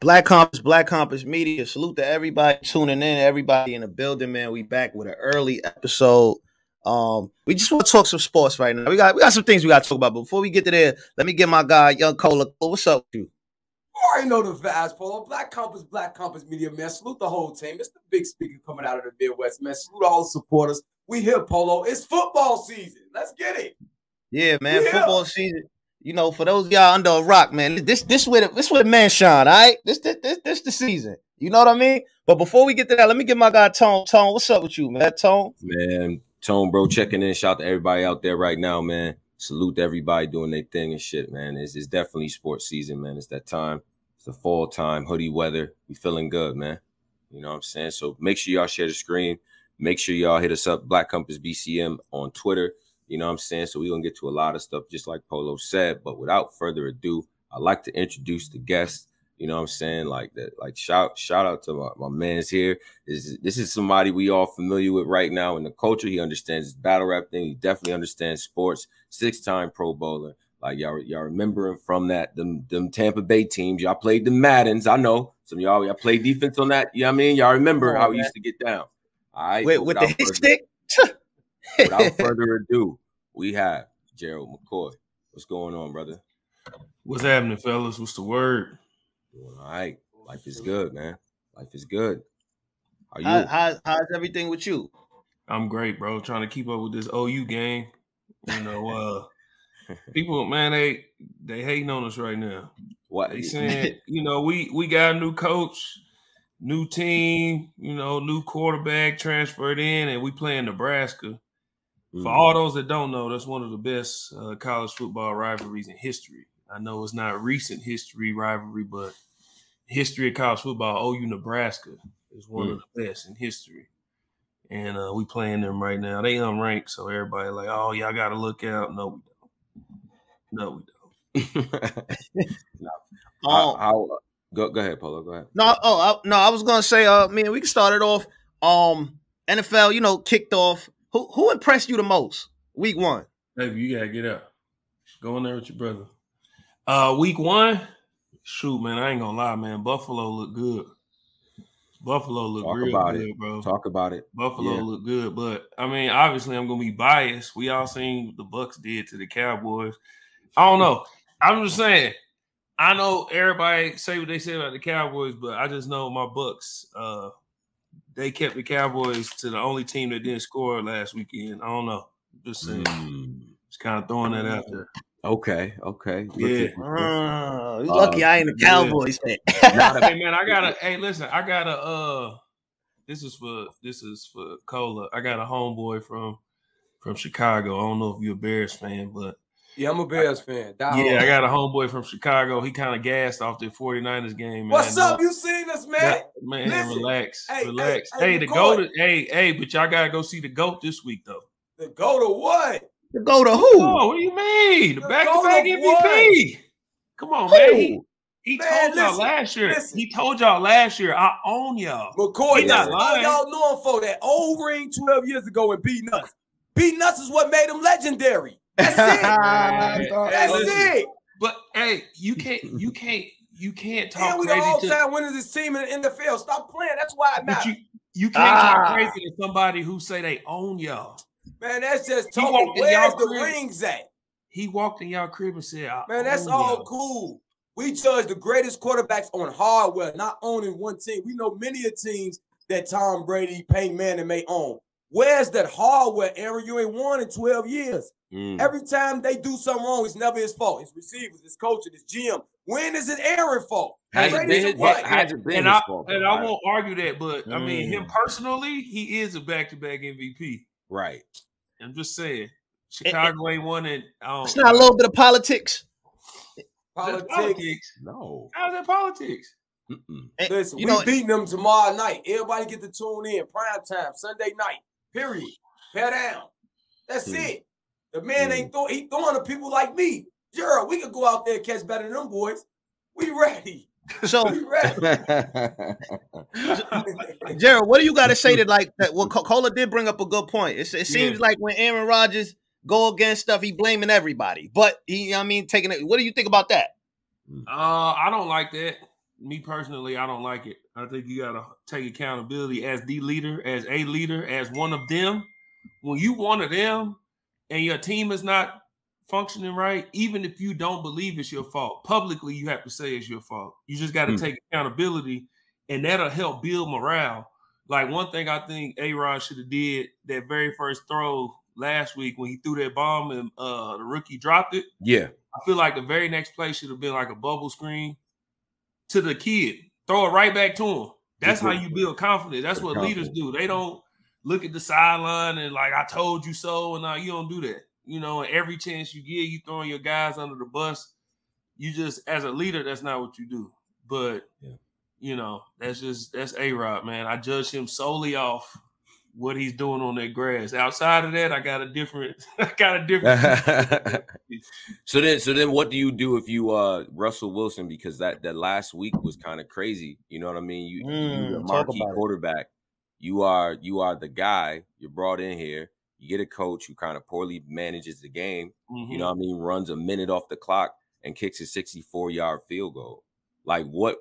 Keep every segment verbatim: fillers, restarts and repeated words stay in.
Black Compass, Black Compass Media. Salute to everybody tuning in, everybody in the building, man. We back with an early episode. Um, we just want to talk some sports right now. We got we got some things we got to talk about. But before we get to there, let me get my guy, Young Polo. What's up with you? I already know the vibes, Polo. Black Compass, Black Compass Media, man. Salute the whole team. It's the big speaker coming out of the Midwest, man. Salute all the supporters. We here, Polo. It's football season. Let's get it. Yeah, man. We football here. Season. You know, for those of y'all under a rock, man, this this with this with man shine, all right? This this this this the season. You know what I mean? But before we get to that, let me get my guy Tone. Tone, what's up with you, man? Tone, man, Tone, bro, checking in. Shout out to everybody out there right now, man. Salute to everybody doing their thing and shit, man. It's it's definitely sports season, man. It's that time. It's the fall time, hoodie weather. We feeling good, man. You know what I'm saying? So make sure y'all share the screen. Make sure y'all hit us up, Black Compass B C M on Twitter. You know what I'm saying? So we're going to get to a lot of stuff, just like Polo said. But without further ado, I'd like to introduce the guest. You know what I'm saying? Like that. Like shout shout out to my, my man's here. This is, this is somebody we all familiar with right now in the culture. He understands this battle rap thing. He definitely understands sports. Six-time Pro Bowler. Like y'all y'all remembering from that, them, them Tampa Bay teams. Y'all played the Maddens. I know. Some of y'all, y'all played defense on that. You know what I mean? Y'all remember oh, how we used to get down. All right. Wait, with the hit stick? Without further ado, we have Gerald McCoy. What's going on, brother? What's happening, fellas? What's the word? Doing all right. Life is good, man. Life is good. How you? How, how, how's everything with you? I'm great, bro. Trying to keep up with this O U game. You know, uh, people, man, they they hating on us right now. What they saying? You know, we we got a new coach. New team, you know, new quarterback transferred in, and we play in Nebraska. Mm. For all those that don't know, that's one of the best uh, college football rivalries in history. I know it's not recent history rivalry, but history of college football, O U Nebraska is one mm. of the best in history. And uh, we playing them right now. They unranked, so everybody like, oh, y'all got to look out. No, we don't. No, we don't. no. Oh. I, I, Go go ahead, Polo. Go ahead. No, oh I, no, I was gonna say, uh, man, we can start it off. Um, N F L, you know, kicked off. Who who impressed you the most? Week one. Baby, you gotta get up. Go in there with your brother. Uh, week one. Shoot, man, I ain't gonna lie, man. Buffalo looked good. Buffalo looked Talk real about good, it. bro. Talk about it. Buffalo yeah. looked good, but I mean, obviously, I'm gonna be biased. We all seen what the Bucks did to the Cowboys. I don't know. I'm just saying. I know everybody say what they say about the Cowboys, but I just know my Bucks, uh, they kept the Cowboys to the only team that didn't score last weekend. I don't know. Just saying. Mm. Just kind of throwing that out there. Okay, okay. Yeah. Uh, you're lucky uh, I ain't a Cowboys fan. Yeah. Hey, man, I got to – hey, listen, I got to uh, – this is for this is for Cola. I got a homeboy from from Chicago. I don't know if you're a Bears fan, but – yeah, I'm a Bears fan. Die yeah, home. I got a homeboy from Chicago. He kind of gassed off the forty-niners game. Man. What's up? You seen us, man? That, man, Listen, relax. Hey, relax. Hey, hey, hey the goat. To, hey, hey, but y'all got to go see the GOAT this week, though. The GOAT of what? The GOAT of who? Oh, what do you mean? The back-to-back M V P. What? Come on, who? man. He, he man, told y'all last year. Listen. He told y'all last year, I own y'all. McCoy, he not lying. Y'all know him for that old ring twelve years ago and beating us. Beating us is what made him legendary. That's it. That's hey, it. But hey, you can't, you can't, you can't talk Man, we crazy. We the all-time winners of this team in the N F L. Stop playing. That's why I'm not. You, you can't ah. talk crazy to somebody who say they own y'all. Man, that's just talking. Where's the crib. rings at? He walked in y'all crib and said, I "Man, that's all cool. We judge the greatest quarterbacks on hardware, not owning one team. We know many of teams that Tom Brady, Peyton Manning may own. Where's that hardware, Aaron? You ain't won in twelve years." Mm. Every time they do something wrong, it's never his fault. It's receivers, it's coaching, it's G M. When is it Aaron's fault? Has it been his fault? And I, fault, and I won't argue that, but mm. I mean, him personally, he is a back-to-back M V P. Right. I'm just saying, Chicago it, ain't won it. Um, it's not a little bit of politics. Politics? politics. No. How's that politics? Mm-mm. It, Listen, you we know, beating them tomorrow night. Everybody get to tune in. Prime time, Sunday night. Period. Pair down. That's mm. it. The man ain't throw, he throwing to people like me. Gerald, we could go out there and catch better than them boys. We ready. So, we ready. Gerald, what do you got to say that like that? Well, Cola did bring up a good point. It's, it seems yeah. like when Aaron Rodgers go against stuff, he blaming everybody. But he, I mean, taking it. What do you think about that? Uh, I don't like that. me personally, I don't like it. I think you got to take accountability as the leader, as a leader, as one of them. When you one of them and your team is not functioning right, even if you don't believe it's your fault, publicly you have to say it's your fault. You just got to mm. take accountability, and that'll help build morale. Like, one thing I think A-Rod should have did that very first throw last week when he threw that bomb and uh, the rookie dropped it. Yeah. I feel like the very next play should have been like a bubble screen to the kid. Throw it right back to him. That's how you build confidence. That's what leaders do. They don't look at the sideline and like, I told you so, and uh, you don't do that. You know, and every chance you get, you throwing your guys under the bus. You just, as a leader, that's not what you do. But yeah. You know, that's just, that's A-Rod, man. I judge him solely off what he's doing on that grass. Outside of that, I got a different, I got a different. so then, so then what do you do if you, uh, Russell Wilson, because that, that last week was kind of crazy. You know what I mean? You, mm, you're a marquee quarterback. It. You are, you are the guy. You're brought in here. You get a coach who kind of poorly manages the game. Mm-hmm. You know what I mean? Runs a minute off the clock and kicks a sixty-four yard field goal. Like, what,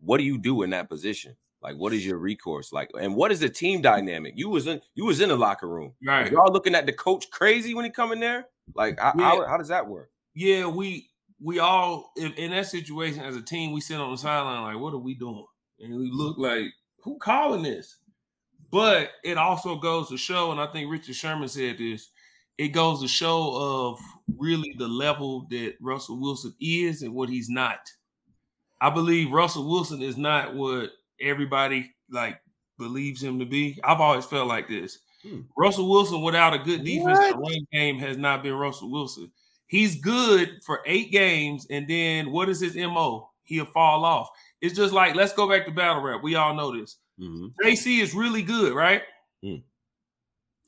What do you do in that position? Like, what is your recourse? Like, and what is the team dynamic? You was in, you was in the locker room. Right. Y'all looking at the coach crazy when he come in there? Like, I, yeah. how, how does that work? Yeah, we we all, in, in that situation as a team, we sit on the sideline like, what are we doing? And we look like, who calling this? But it also goes to show, and I think Richard Sherman said this, it goes to show of really the level that Russell Wilson is and what he's not. I believe Russell Wilson is not what everybody like believes him to be. I've always felt like this. Hmm. Russell Wilson without a good defense what? The run game has not been Russell Wilson. He's good for eight games, and then what is his M O? He'll fall off. It's just like, let's go back to battle rap. We all know this. Mm-hmm. J C is really good, right? Mm.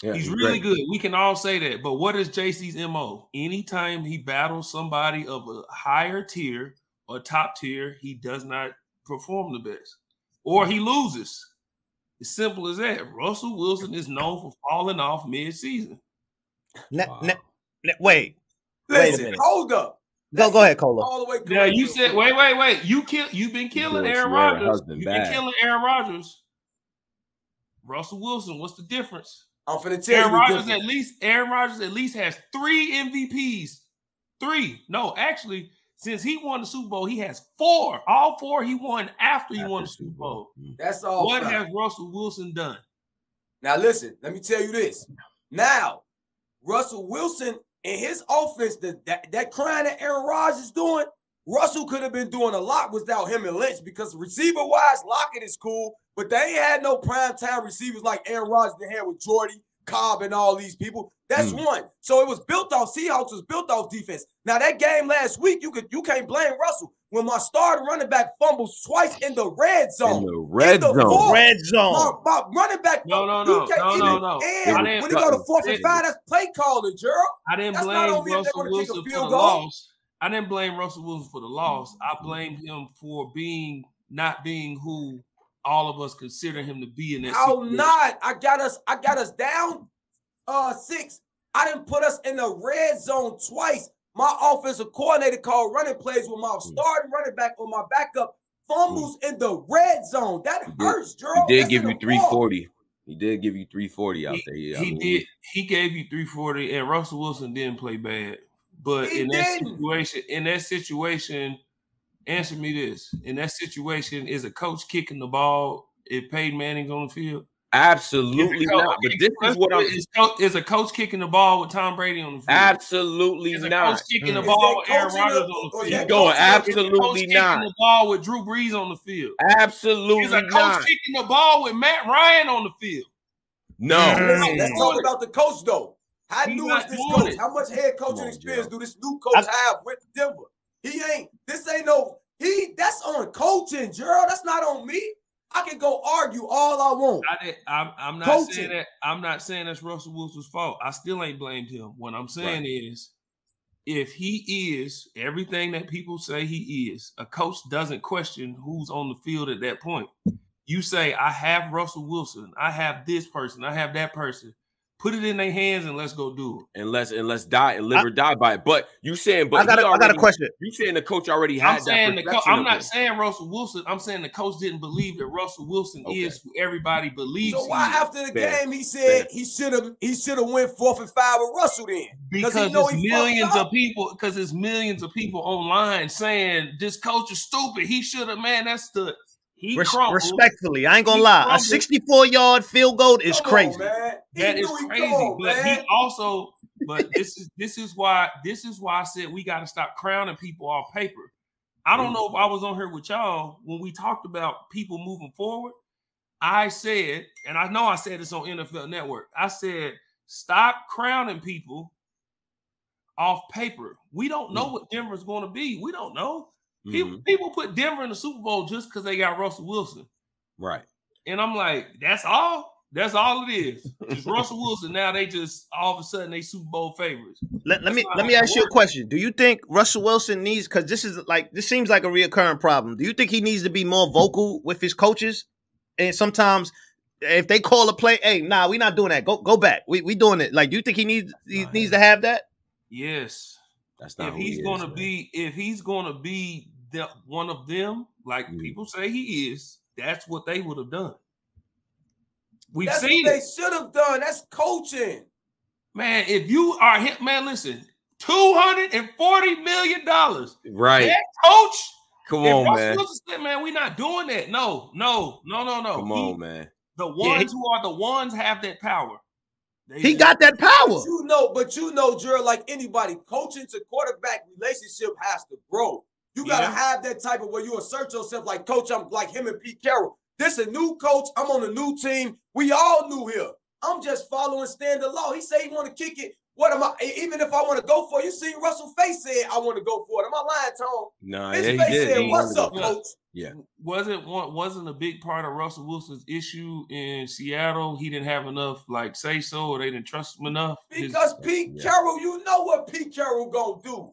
Yeah, he's, he's really great. Good. We can all say that. But what is J C's M O? Anytime he battles somebody of a higher tier or top tier, he does not perform the best, or he loses. It's simple as that. Russell Wilson is known for falling off mid-season. Now, wow. now, now, wait, Listen, wait a minute. Hold up. Go, go ahead, Colo. All the way. Now you said, wait, wait, wait. You kill. You've been killing Aaron Rodgers. You've been killing Aaron Rodgers. Russell Wilson. What's the difference? I'm for the Aaron Rodgers at least. Aaron Rodgers at least has three M V Ps. Three. No, actually. Since he won the Super Bowl, he has four. All four he won after he after won the Super Bowl. That's all. What has Russell Wilson done? Now, listen, let me tell you this. Now, Russell Wilson and his offense, the, that, that crying that Aaron Rodgers is doing, Russell could have been doing a lot without him and Lynch, because receiver-wise, Lockett is cool, but they ain't had no primetime receivers like Aaron Rodgers they had with Jordy, Cobb, and all these people. That's mm. one. So it was built off, Seahawks was built off defense. Now that game last week, you could you can't blame Russell. When my starting running back fumbles twice in the red zone. In the red in the zone. Fourth, red zone. My, my running back. No, no, no. You can't no, no, no. And when you go to fourth and five, that's play calling, Gerald. I didn't that's blame Russell Wilson for the goal. loss. I didn't blame Russell Wilson for the loss. I blamed him for being not being who all of us consider him to be in that How situation. not? I got us, I got us down. Uh, six, I didn't put us in the red zone twice. My offensive coordinator called running plays with my starting running back or my backup fumbles mm. in the red zone. That he hurts, Gerald. He did That's give you three forty. He did give you three forty out he, there. Yeah, he I mean, did. He gave you three forty, and Russell Wilson didn't play bad. But in didn't. that situation, in that situation, answer me this. In that situation, is a coach kicking the ball if Peyton Manning's on the field? Absolutely not. But this is what I'm is a coach kicking the ball with Tom Brady on the field. Absolutely not. Is a coach kicking the ball with Aaron Rodgers on the field? He's going absolutely not. Kicking the ball with Drew Brees on the field. Absolutely not. Is a coach kicking the ball with Matt Ryan on the field? No. Let's talk about the coach though. How new is this coach? How much head coaching experience do this new coach have with Denver? He ain't. This ain't no. He. That's on coaching, Gerald. That's not on me. I can go argue all I want. I did, I'm, I'm not Coaching. saying that. I'm not saying that's Russell Wilson's fault. I still ain't blamed him. What I'm saying right. is, if he is everything that people say he is, a coach doesn't question who's on the field at that point. You say, I have Russell Wilson. I have this person. I have that person. Put it in their hands and let's go do it. And let's, and let's die and live I, or die by it. But you saying, but I got, a, already, I got a question. You saying the coach already had I'm saying that the co- I'm not it. saying Russell Wilson. I'm saying the coach didn't believe that Russell Wilson okay. is who everybody believes. So why he after is. the Fair. game he said Fair. he should have he should have went fourth and five with Russell then? Because he know it's he millions of people. Because it's millions of people online saying this coach is stupid. He should have. Man, that's the. He Res- respectfully, I ain't gonna he lie. Crumbled. A sixty-four yard field goal is Come crazy. On, that is crazy. Go, but man. he also, but this is this is why this is why I said we got to stop crowning people off paper. I don't mm. know if I was on here with y'all when we talked about people moving forward. I said, and I know I said this on N F L Network. I said, stop crowning people off paper. We don't know mm. what Denver's going to be. We don't know. People, mm-hmm. people put Denver in the Super Bowl just because they got Russell Wilson. Right. And I'm like, that's all? That's all it is. It's Russell Wilson. Now they just, all of a sudden, they Super Bowl favorites. Let, let me let me ask work. you a question. Do you think Russell Wilson needs, because this is like, this seems like a reoccurring problem. Do you think he needs to be more vocal with his coaches? And sometimes if they call a play, hey, nah, we're not doing that. Go go back. We we doing it. Like, do you think he needs he needs to have that? Yes. That's not if he's he going to be, if he's going to be the, one of them, like mm. people say he is, that's what they would have done. We've that's seen what it. They should have done. That's coaching, man. If you are hit, man, listen, two hundred and forty million dollars, right? That coach, come on, man. Said, man, we're not doing that. No, no, no, no, no. Come he, on, man. The ones yeah, he, who are the ones have that power. They he got that power. But you know, but you know, Gerald, like anybody, coaching to quarterback relationship has to grow. You got to yeah. have that type of where you assert yourself like, coach, I'm like him and Pete Carroll. This a new coach. I'm on a new team. We all new here. I'm just following standard law. He said he want to kick it. What am I? Even if I want to go for it, you see Russell face said I want to go for it. Am I lying, Tone? No, his yeah, face he did. said, he what's up, coach? Yeah. Wasn't wasn't a big part of Russell Wilson's issue in Seattle. He didn't have enough like say so, or they didn't trust him enough. Because his, Pete yeah. Carroll, you know what Pete Carroll gonna do.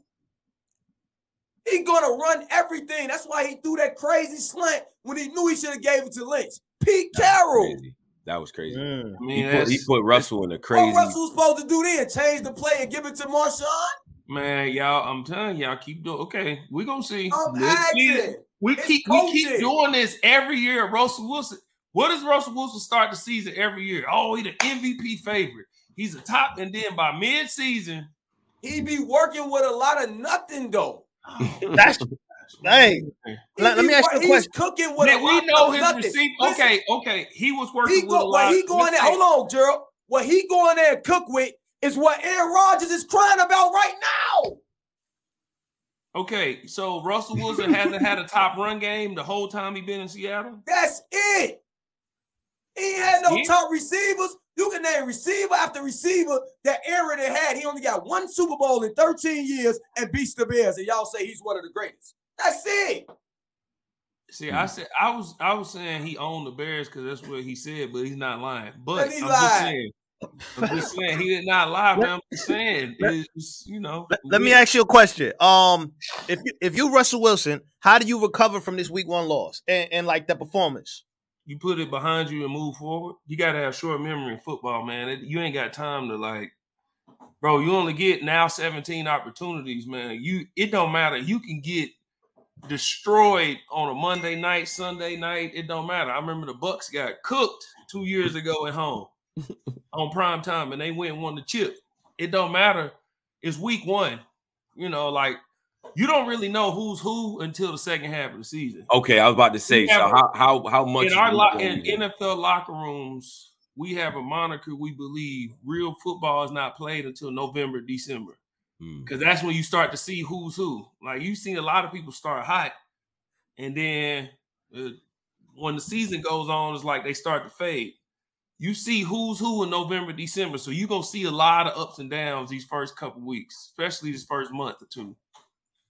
He gonna run everything. That's why he threw that crazy slant when he knew he should have gave it to Lynch. Pete Carroll. That was crazy. Mm. I mean, he, put, he put Russell in a crazy. What Russell was supposed to do then? Change the play and give it to Marshawn? Man, y'all, I'm telling y'all, keep doing. Okay, we're gonna see. see we it's keep coaching. we keep doing this every year. Russell Wilson. What does Russell Wilson start the season every year? Oh, he's an M V P favorite. He's a top, and then by mid-season, he be working with a lot of nothing though. That's dang. Let, let me ask you a question. Cooking with Man, a lot we know of his nothing. Receiver. Okay, okay. He was working he go, with a lot. What he going there? Hold on, Gerald. What he going there and cook with is what Aaron Rodgers is crying about right now. Okay, so Russell Wilson hasn't had a top run game the whole time he been in Seattle. That's it. He ain't had That's no it? top receivers. You can name receiver after receiver that Aaron had. He only got one Super Bowl in thirteen years and beats the Bears, and y'all say he's one of the greatest. That's it. See, mm-hmm. I said I was I was saying he owned the Bears because that's what he said, but he's not lying. But I'm just saying, I'm just saying he did not lie. Man, I'm just saying, it's, you know. Let, let me ask you a question. Um, if you, if you Russell Wilson, how do you recover from this Week One loss and, and like the performance? You put it behind you and move forward. You got to have short memory in football, man. It, you ain't got time to like, bro, you only get now seventeen opportunities, man. You It don't matter. You can get destroyed on a Monday night, Sunday night. It don't matter. I remember the Bucks got cooked two years ago at home on prime time, and they went and won the chip. It don't matter. It's week one. You know, like, you don't really know who's who until the second half of the season. Okay, I was about to say, so how, how how much in our lo- in N F L locker rooms, we have a moniker. We believe real football is not played until November, December, because mm. that's when you start to see who's who. Like you've seen a lot of people start hot, and then uh, when the season goes on, it's like they start to fade. You see who's who in November, December, so you're gonna see a lot of ups and downs these first couple weeks, especially this first month or two.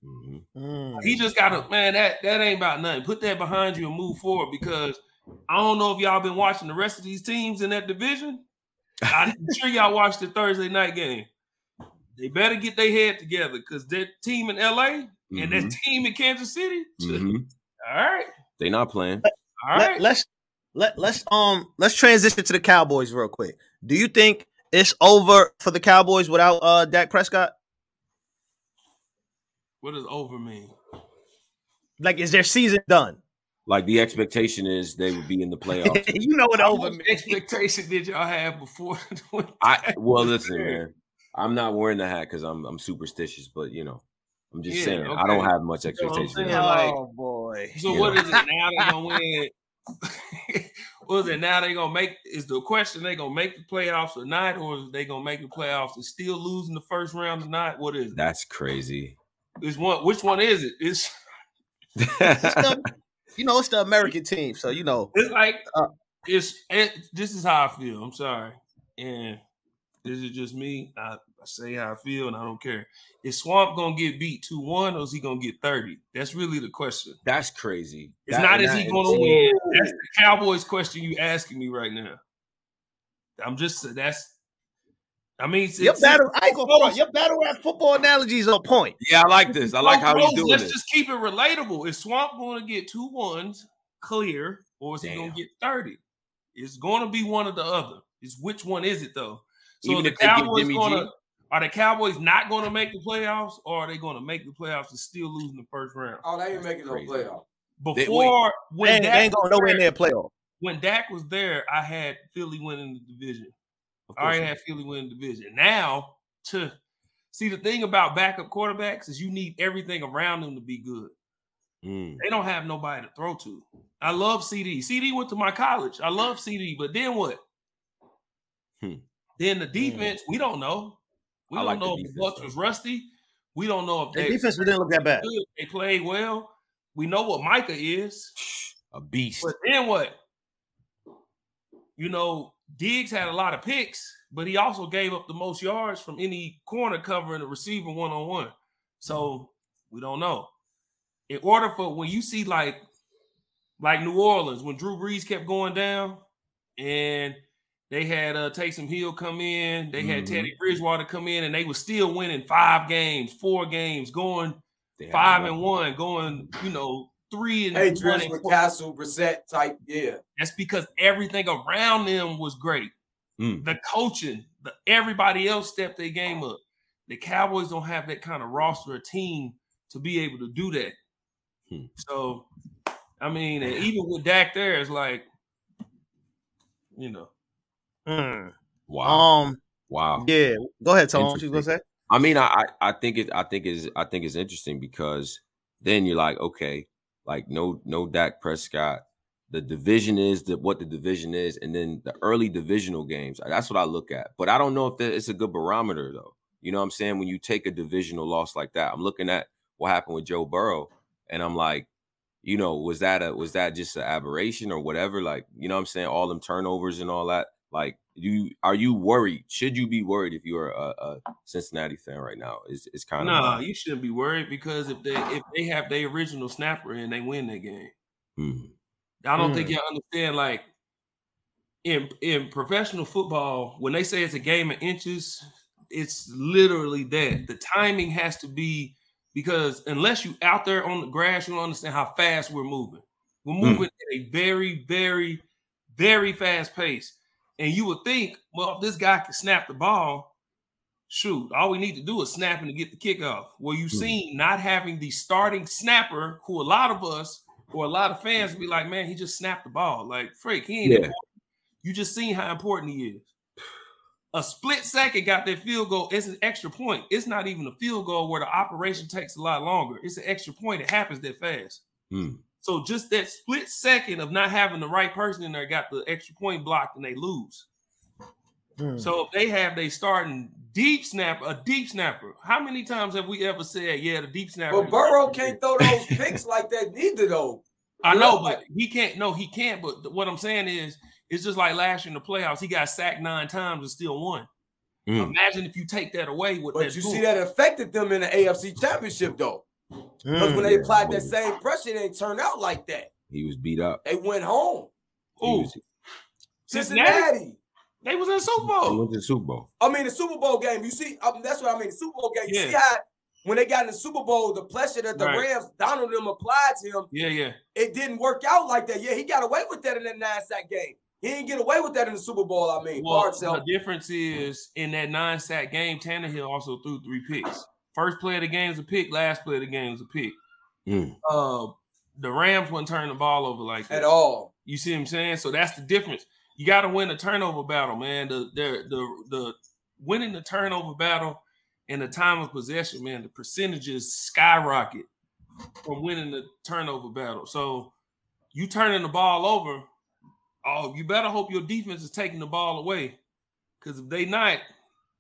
Mm-hmm. He just gotta, man, that that ain't about nothing. Put that behind you and move forward, because I don't know if y'all been watching the rest of these teams in that division. I'm sure y'all watched the Thursday night game. They better get their head together, because that team in L A mm-hmm. and that team in Kansas City, mm-hmm. all right, they not playing. All right, let, let's let, let's um let's transition to the Cowboys real quick. Do you think it's over for the Cowboys without uh, Dak Prescott? What does over mean? Like, is their season done? Like, the expectation is they would be in the playoffs. You know what over means. Expectation did y'all have before? I well, listen, man. I'm not wearing the hat because I'm I'm superstitious, but you know, I'm just yeah, saying okay. I don't have much expectation. You know like, oh boy! So what know? Is it now? They're gonna win. What is it now? They gonna make? Is the question they gonna make the playoffs or not, or is they gonna make the playoffs and still lose in the first round or not? What is it? That's crazy. It's one. Which one is it? It's. it's the, you know, it's the American team, so you know. It's like uh, it's. It, this is how I feel. I'm sorry, and. This is just me. I, I say how I feel, and I don't care. Is Swamp going to get beat two one, or is he going to get thirty? That's really the question. That's crazy. It's that, not is he going to win. That's the Cowboys question you asking me right now. I'm just – that's – I mean – Your battle rap football analogies are on point. Yeah, I like this. I like how he's doing Let's it. just keep it relatable. Is Swamp going to get two ones clear, or is Damn. he going to get thirty? It's going to be one or the other. It's which one is it, though? So Even the Cowboys gonna, are the Cowboys not going to make the playoffs, or are they going to make the playoffs and still lose in the first round? Oh, they ain't making no playoffs. Before they, when they Dak ain't going to nowhere near playoff. When Dak was there, I had Philly winning the division. I already had Philly winning the division. Now, to see the thing about backup quarterbacks is you need everything around them to be good. Mm. They don't have nobody to throw to. I love C D. C D went to my college. I love C D, but then what? Hmm. Then the defense, we don't know. We I don't like know the if the Bucks was rusty. We don't know if they the defense didn't look that bad. Good. They played well. We know what Micah is. A beast. But then what? You know, Diggs had a lot of picks, but he also gave up the most yards from any corner covering a receiver one-on-one. So we don't know. In order for when you see like, like New Orleans, when Drew Brees kept going down and – They had uh, Taysom Hill come in. They had mm-hmm. Teddy Bridgewater come in, and they were still winning five games, four games, going Damn, five and one, going you know three and. Hey, Drew Castle, Brissett type, yeah. That's because everything around them was great. Mm. The coaching, the everybody else stepped their game up. The Cowboys don't have that kind of roster or team to be able to do that. Mm. So, I mean, and even with Dak there, it's like, you know. Mm. Wow! Um, wow! Yeah, go ahead, Tom. What you gonna say? I mean, I, I think it, I think is, I think it's interesting because then you're like, okay, like no, no Dak Prescott. The division is that what the division is, and then the early divisional games. That's what I look at, but I don't know if that, it's a good barometer though. You know what I'm saying? When you take a divisional loss like that, I'm looking at what happened with Joe Burrow, and I'm like. You know, was that a was that just an aberration or whatever? Like, you know what I'm saying? All them turnovers and all that. Like, you are you worried? Should you be worried if you're a, a Cincinnati fan right now? It's, it's kind of no, nah, you shouldn't be worried because if they if they have their original snapper and they win that game. Mm-hmm. I don't mm. think y'all understand, like in in professional football, when they say it's a game of inches, it's literally that. The timing has to be because unless you out there on the grass, you don't understand how fast we're moving. We're moving mm. at a very, very, very fast pace. And you would think, well, if this guy can snap the ball, shoot, all we need to do is snap him to get the kickoff. Well, you've mm. seen not having the starting snapper, who a lot of us or a lot of fans be like, man, he just snapped the ball. Like, freak, he ain't yeah. important. You just seen how important he is. A split second got that field goal. It's an extra point. It's not even a field goal where the operation takes a lot longer. It's an extra point. It happens that fast. Mm. So just that split second of not having the right person in there got the extra point blocked and they lose. Mm. So if they have they starting deep snapper, a deep snapper, how many times have we ever said, yeah, the deep snapper? Well, Burrow can't throw those picks like that neither, though. I know, but he can't. No, he can't. But what I'm saying is, it's just like last year in the playoffs. He got sacked nine times and still won. Mm. Imagine if you take that away. With but that you school. See that affected them in the A F C Championship, though. Because mm. when they applied that same pressure, it didn't turn out like that. He was beat up. They went home. Ooh. Cincinnati. Cincinnati. They was in the Super Bowl. They went to the Super Bowl. I mean, the Super Bowl game. You see, I mean, that's what I mean. The Super Bowl game. You yeah. see how when they got in the Super Bowl, the pressure that the right. Rams, Donald and them applied to him. Yeah, yeah. It didn't work out like that. Yeah, he got away with that in that nine-sack game. He didn't get away with that in the Super Bowl, I mean. Well, the difference is in that nine-sack game, Tannehill also threw three picks. First play of the game is a pick. Last play of the game is a pick. Mm. Uh, the Rams wouldn't turn the ball over like that. At all. You see what I'm saying? So that's the difference. You got to win a turnover battle, man. The, the, the, the winning the turnover battle and the time of possession, man, the percentages skyrocket from winning the turnover battle. So you turning the ball over, oh, you better hope your defense is taking the ball away, because if they not,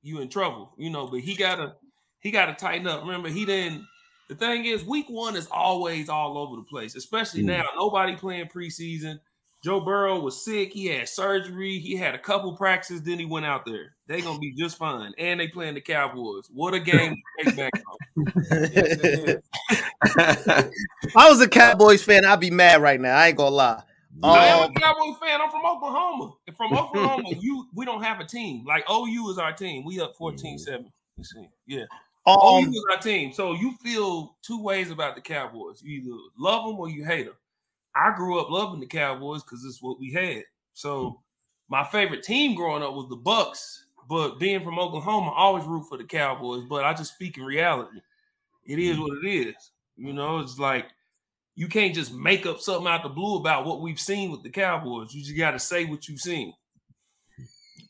you in trouble, you know. But he gotta, he gotta tighten up. Remember, he didn't. The thing is, week one is always all over the place, especially mm. now. Nobody playing preseason. Joe Burrow was sick. He had surgery. He had a couple practices. Then he went out there. They gonna be just fine. And they playing the Cowboys. What a game to take back home. If I was a Cowboys fan, I'd be mad right now. I ain't gonna lie. Um, I am a Cowboys fan. I'm from Oklahoma. And from Oklahoma, you we don't have a team. Like, O U is our team. We up fourteen seven. Yeah. Um, O U is our team. So you feel two ways about the Cowboys. You either love them or you hate them. I grew up loving the Cowboys because it's what we had. So my favorite team growing up was the Bucks. But being from Oklahoma, I always root for the Cowboys. But I just speak in reality. It is what it is. You know, it's like, you can't just make up something out the blue about what we've seen with the Cowboys. You just got to say what you've seen.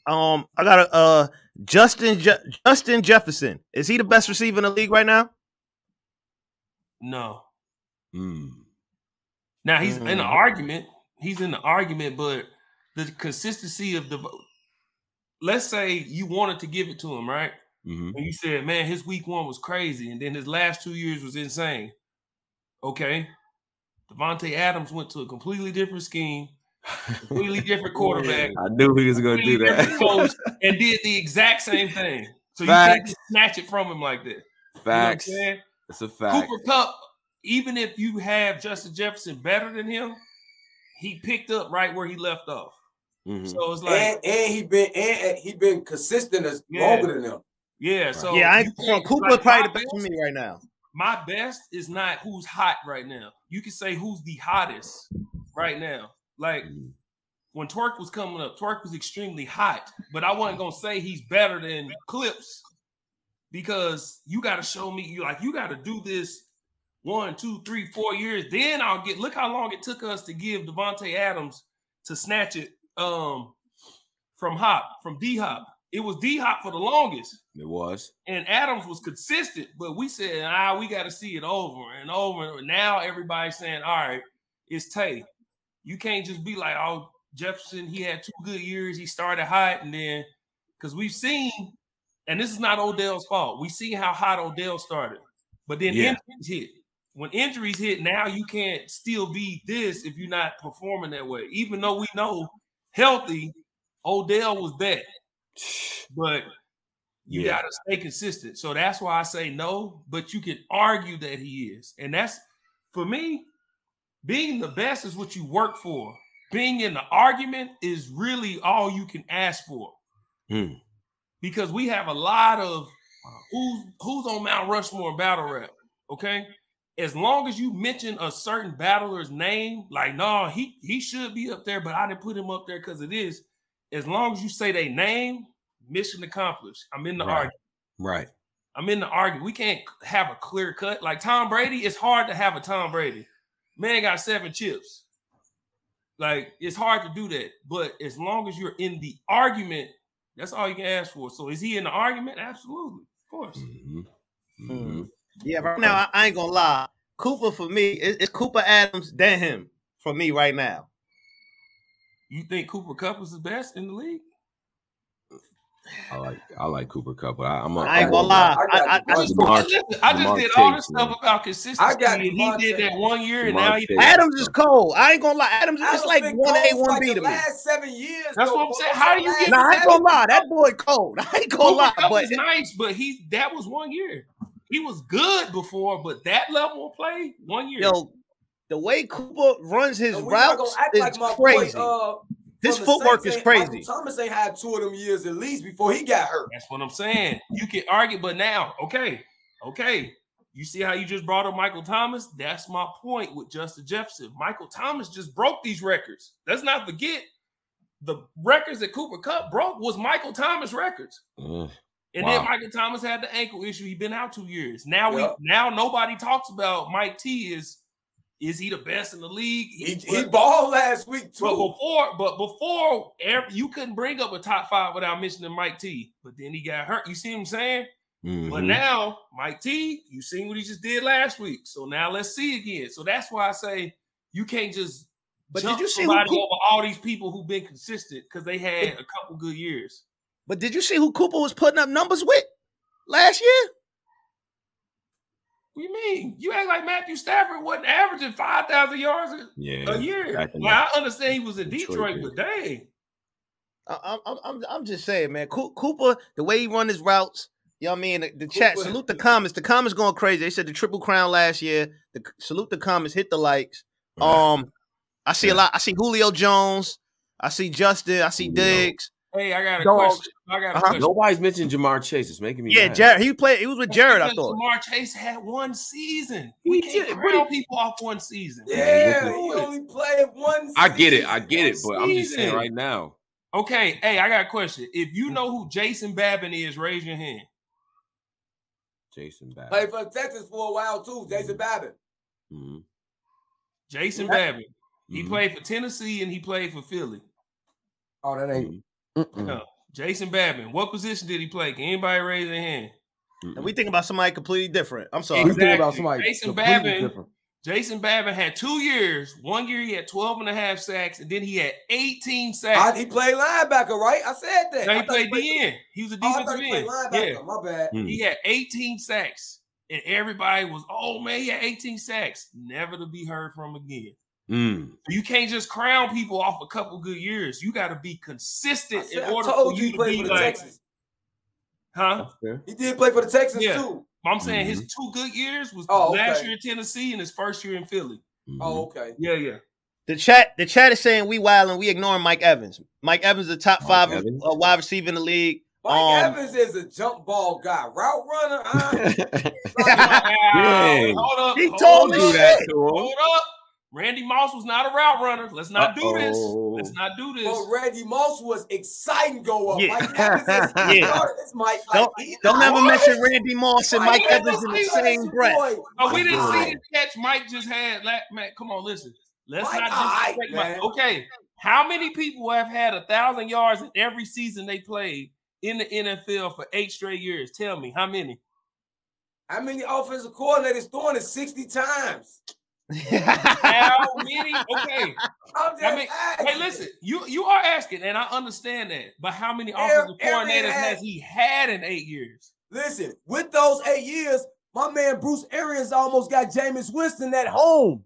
Um, I got a uh, Justin Je Justin Jefferson. Is he the best receiver in the league right now? No. Mm. Now he's mm. in the argument. He's in the argument, but the consistency of the. Let's say you wanted to give it to him, right? Mm-hmm. And you said, "Man, his week one was crazy, and then his last two years was insane." Okay. Davante Adams went to a completely different scheme, completely different quarterback. I knew he was going to do that. And did the exact same thing. So facts. You can't just snatch it from him like that. Facts. You know, it's a fact. Cooper Kupp, even if you have Justin Jefferson better than him, he picked up right where he left off. Mm-hmm. So it's like, and, and he been and he been consistent as yeah. longer than him. Yeah. So yeah, I think Cooper's like, probably the best for me right now. My best is not who's hot right now. You can say who's the hottest right now. Like, when Twerk was coming up, Twerk was extremely hot. But I wasn't going to say he's better than Clips, because you got to show me, you like, you got to do this one, two, three, four years. Then I'll get, look how long it took us to give Davante Adams to snatch it um, from Hop, from D-Hop. It was D-Hop for the longest. It was. And Adams was consistent, but we said, ah, we got to see it over and over. And now everybody's saying, all right, it's Tay. You can't just be like, oh, Jefferson, he had two good years. He started hot. And then, because we've seen, and this is not Odell's fault. We see how hot Odell started. But then yeah. injuries hit. When injuries hit, now you can't still be this if you're not performing that way. Even though we know healthy, Odell was bad. But you yeah. got to stay consistent. So that's why I say no, but you can argue that he is. And that's, for me, being the best is what you work for. Being in the argument is really all you can ask for. Mm. Because we have a lot of who's, who's on Mount Rushmore battle rap, okay? As long as you mention a certain battler's name, like, no, he, he should be up there, but I didn't put him up there because it is. As long as you say their name, mission accomplished. I'm in the right. argument. Right. I'm in the argument. We can't have a clear cut. Like Tom Brady, it's hard to have a Tom Brady. Man got seven chips. Like, it's hard to do that. But as long as you're in the argument, that's all you can ask for. So is he in the argument? Absolutely. Of course. Mm-hmm. Mm-hmm. Yeah, right now, I ain't going to lie. Cooper, for me, it's Cooper Adams than him for me right now. You think Cooper Kupp is the best in the league? I like I like Cooper Kupp, but I, I'm a, I ain't gonna lie. I, I, I, I just, March, I just did all this stuff about consistency. I got and he did that one year, and now he Adams is cold. I ain't gonna lie. Adams is like one A, one B to me. Last seven years. That's though, what I'm saying. How do you get? Nah, I ain't gonna lie. That boy cold. I ain't gonna Cooper lie. Kupp but is nice, but he that was one year. He was good before, but that level of play one year. Yo, the way Cooper runs his so routes is like crazy. Boy, uh, his footwork is crazy. Michael Thomas ain't had two of them years at least before he got hurt. That's what I'm saying. You can argue, but now, okay, okay. You see how you just brought up Michael Thomas? That's my point with Justin Jefferson. Michael Thomas just broke these records. Let's not forget the records that Cooper Kupp broke was Michael Thomas records. Ugh. And wow. then Michael Thomas had the ankle issue. He's been out two years. Now yep. we now nobody talks about Mike T. Is is he the best in the league? He, he, he balled last week too. But before, but before you couldn't bring up a top five without mentioning Mike T. But then he got hurt. You see what I'm saying? Mm-hmm. But now Mike T. You seen what he just did last week. So now let's see again. So that's why I say you can't just. But jump did you see somebody who over all these people who've been consistent because they had a couple good years? But did you see who Cooper was putting up numbers with last year? What do you mean? You act like Matthew Stafford wasn't averaging five thousand yards a, yeah, a year. I, well, I understand he was in Detroit, Detroit but dang. I, I, I'm, I'm just saying, man. Cooper, the way he run his routes, you know what I mean? The, the chat, salute the comments. The comments going crazy. They said the Triple Crown last year. The, salute the comments. Hit the likes. Um, I see a lot. I see Julio Jones. I see Justin. I see Diggs. Hey, I got a Dog. question. I got a uh-huh. question. Nobody's mentioned Jamar Chase. It's making me. Yeah, mad. Jared. He played. It was with Jared. I thought Jamar Chase had one season. We can't round people off one season. Yeah, man. He only played one. Season. I get it. I get it. But I'm just saying right now. Okay. Hey, I got a question. If you know who Jason Babin is, raise your hand. Jason Babin played for Texas for a while too. Jason Babin. Mm-hmm. Jason Babin. Mm-hmm. He played for Tennessee and he played for Philly. Oh, that ain't. Mm-hmm. Mm-mm. No. Jason Babin, what position did he play? Can anybody raise their hand? And we think about somebody completely different. I'm sorry. Exactly. We think about somebody Jason Babin, different. Jason Babin had two years. One year he had twelve and a half sacks, and then he had eighteen sacks. I, he played linebacker, right? I said that. No, he played D N. Played, he was a defensive oh, end. Yeah. My bad. Mm. He had eighteen sacks, and everybody was, oh, man, he had eighteen sacks. Never to be heard from again. Mm. You can't just crown people off a couple good years. You got to be consistent said, in order for you, you to play be for the like, Texans. Huh? He did play for the Texans yeah. too. I'm saying mm-hmm. his two good years was oh, last okay. year in Tennessee and his first year in Philly. Mm-hmm. Oh, okay. Yeah, yeah. The chat, the chat is saying we wilding, we ignoring Mike Evans. Mike Evans is the top Mike five uh, wide receiver in the league. Mike um, Evans is a jump ball guy, route runner. Uh, yeah. Hold up, he told you that. Hold up. Randy Moss was not a route runner. Let's not Uh-oh. do this. Let's not do this. But Randy Moss was exciting go up. Yeah. Mike Evans is yeah. Mike, like, don't, don't ever mention Randy Moss and Mike, Mike Evans in the same breath. Oh, we didn't God. see the catch Mike just had. Like, man, come on, listen. Let's Mike, not just right, Mike. Okay. How many people have had a thousand yards in every season they played in the N F L for eight straight years? Tell me, how many? How many offensive coordinators throwing it sixty times? How many? Okay. I mean, hey, listen, you, you are asking, and I understand that, but how many offensive coordinators has he had in eight years? Listen, with those eight years, my man Bruce Arians almost got Jameis Winston at home.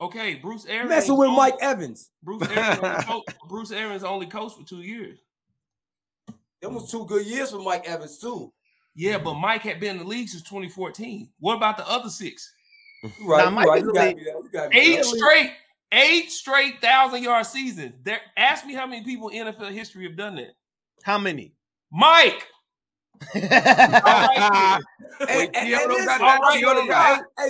Okay, Bruce Arians. Messing with Mike Evans. Bruce Arians, Bruce Arians only coached for two years. It was two good years for Mike Evans, too. Yeah, but Mike had been in the league since twenty fourteen. What about the other six? Right, now, right. Really, eight straight, eight straight thousand yard seasons. There, ask me how many people in N F L history have done that. How many? Mike. Hey,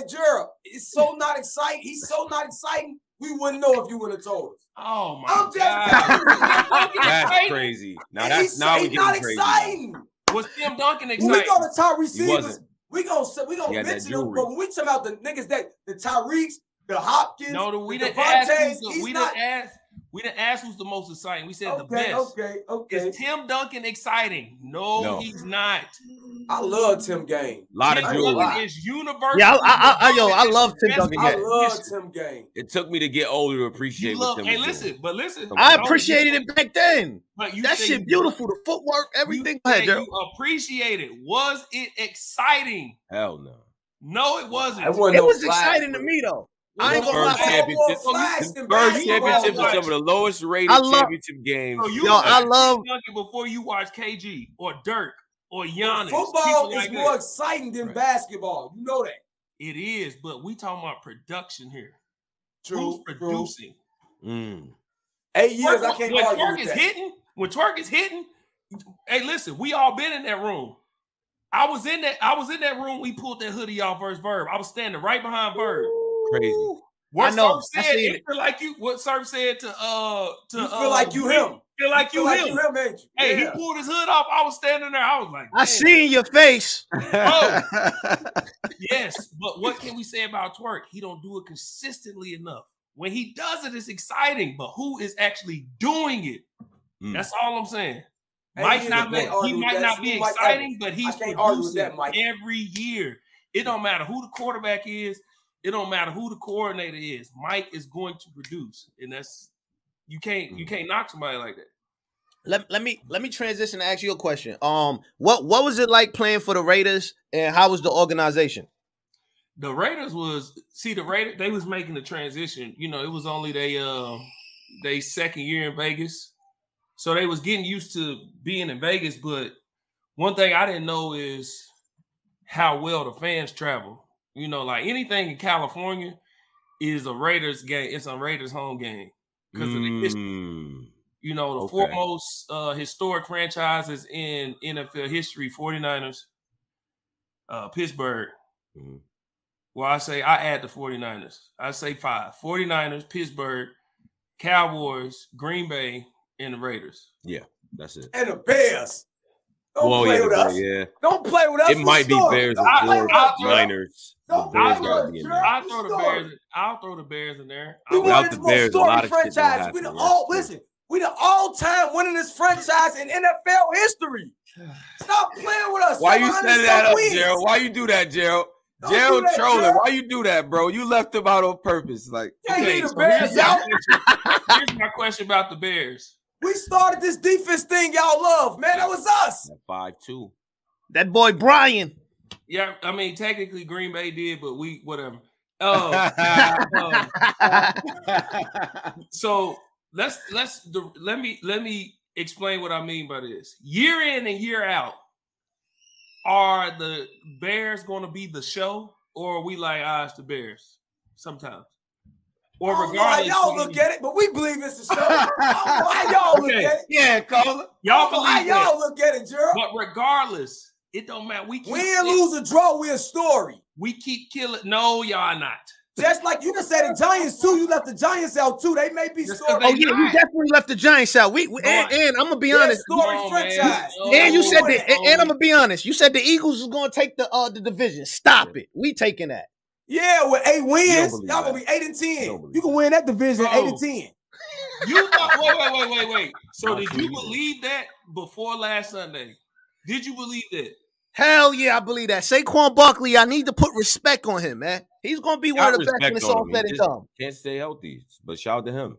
Gerald, it's so not exciting. He's so not exciting. We wouldn't know if you would have told us. Oh my I'm just God! That's crazy. Now that's now we getting crazy. Exciting. Was Tim Duncan exciting? We got the top receivers. We gonna we gonna mention them, but when we talk about the niggas that the Tyreeks, the Hopkins, no, we the didn't Devontae's, ask the, we not... didn't ask. We didn't ask who's the most exciting. We said okay, the best. Okay, okay, okay. Is Tim Duncan exciting? No, no, he's not. I love Tim Game. A lot of jewelry is universal. Yeah, I, I, I, I yo, I love Tim Duncan. I love Tim Game. It took me to get older to appreciate. You love, what Tim hey, listen, doing. But listen, I appreciated it back then. But you that shit beautiful. The footwork, everything. You, you appreciate it. Was it exciting? Hell no. No, it wasn't. It, wasn't it no was flag, exciting bro. To me though. I ain't gonna lie. Bird championship was some of the lowest rated love, championship games. So you yo, I love before you watch K G or Dirk or Giannis. Football like is that. more exciting than right. basketball. You know that. It is, but we talking about production here. True, Who's producing? Mm. Eight years, Twerk, I can't when argue Twerk with is that. hitting, when Twerk is hitting, hey, listen, we all been in that room. I was in that. I was in that room. We pulled that hoodie off versus Verb. I was standing right behind Verb. Crazy. What Serb said, it feel like you. What Serb said to uh to you feel uh, like you him. Feel like you, feel him. Like you him, ain't you? Hey, yeah. He pulled his hood off. I was standing there. I was like, I seen your face. Oh, yes, but what can we say about Twerk? He don't do it consistently enough. When he does it, it's exciting. But who is actually doing it? Mm. That's all I'm saying. Mike not be, he might not be exciting, but he's producing every year. It don't matter who the quarterback is. It don't matter who the coordinator is. Mike is going to produce, and that's you can't you can't knock somebody like that. Let, let me let me transition to ask you a question. Um, what what was it like playing for the Raiders, and how was the organization? The Raiders was see the Raiders they was making the transition. You know, it was only they uh they second year in Vegas, so they was getting used to being in Vegas. But one thing I didn't know is how well the fans travel. You know, like anything in California is a Raiders game. It's a Raiders home game because mm, of the history. You know, the okay. foremost uh, historic franchises in N F L history, forty-niners, uh, Pittsburgh. Mm. Well, I say I add the forty-niners. I say five. forty-niners, Pittsburgh, Cowboys, Green Bay, and the Raiders. Yeah, that's it. And the Bears. Don't well, play yeah, with us. Yeah. Don't play with us. It might be Bears and Niners. I'll throw the Bears. I'll throw the Bears in there. We without the Bears, a lot of franchise. We the all listen. We the all-time winningest franchise in N F L history. Stop playing with us. Why you setting that up, wins. Gerald? Why you do that, Gerald? Don't Gerald that, trolling. Gerald. Why you do that, bro? You left him out on purpose. Like, okay, so the Bears out. Here's my question about the Bears. We started this defense thing y'all love, man. That was us. five two. That boy Brian. Yeah, I mean, technically Green Bay did, but we, whatever. Oh. uh, uh, so let's, let's, let me, let me explain what I mean by this. Year in and year out, are the Bears going to be the show, or are we like, ah, it's the Bears sometimes? Or regardless, y'all look at it, but we believe it's a show. I don't know how y'all look okay. at it. Yeah, Cola. Y'all believe how y'all look at it, Gerald. But regardless, it don't matter. We keep win, lose, or draw. We're a story. We keep killing. No, y'all not. Just like you just said, the Giants too. You left the Giants out too. They may be story. Oh yeah, you definitely left the Giants out. We, we and, and I'm gonna be honest. Story no, franchise. No, and you said that. And, and I'm gonna be honest. You said the Eagles is gonna take the uh the division. Stop yeah. it. We taking that. Yeah, with eight wins, y'all gonna be eight and ten. You can win that division, Bro, eight and ten. You thought, wait, wait, wait, wait, wait. So did you believe that before last Sunday? Did you believe that? Hell yeah, I believe that. Saquon Barkley, I need to put respect on him, man. He's gonna be one of the best when it's all said and done. Can't stay healthy, but shout out to him.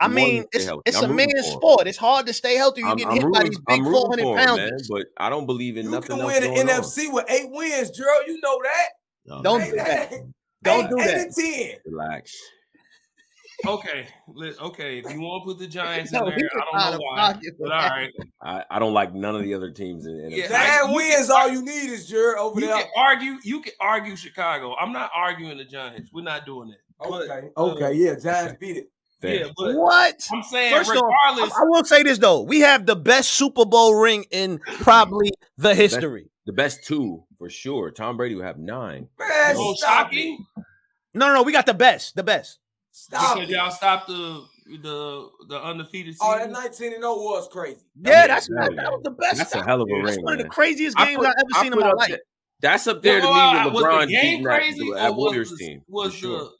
I mean, it's, it's a man's sport. It's hard to stay healthy. You get hit by these big four hundred pounders. But I don't believe in nothing else. You can win the N F C with eight wins, Gerald. You know that. No, don't man. do that. Don't eight, do that. ten. Relax. Okay. Okay. If you want to put the Giants no, in there, I don't know why. But all right. I, I don't like none of the other teams in the N F C. That wins all you need is Jared over you there. You can argue, you can argue Chicago. I'm not arguing the Giants. We're not doing that. Okay. But, okay. Uh, yeah. Giants beat it. Thanks. Yeah, but what I'm saying, First regardless, off, I will say this though: we have the best Super Bowl ring in probably the history. The best, the best two for sure. Tom Brady will have nine. Man, no, shocking. No, no, no, we got the best, the best. Stop because y'all stopped the the the undefeated season. Oh, that nineteen and oh was crazy. Yeah, I mean, that's not, that was the best. That's stop. a hell of a that's ring. One man. of the craziest games I put, I've ever I seen in my life. That, that's up there well, to me with LeBron. Was the game crazy? At Warriors team was for sure. the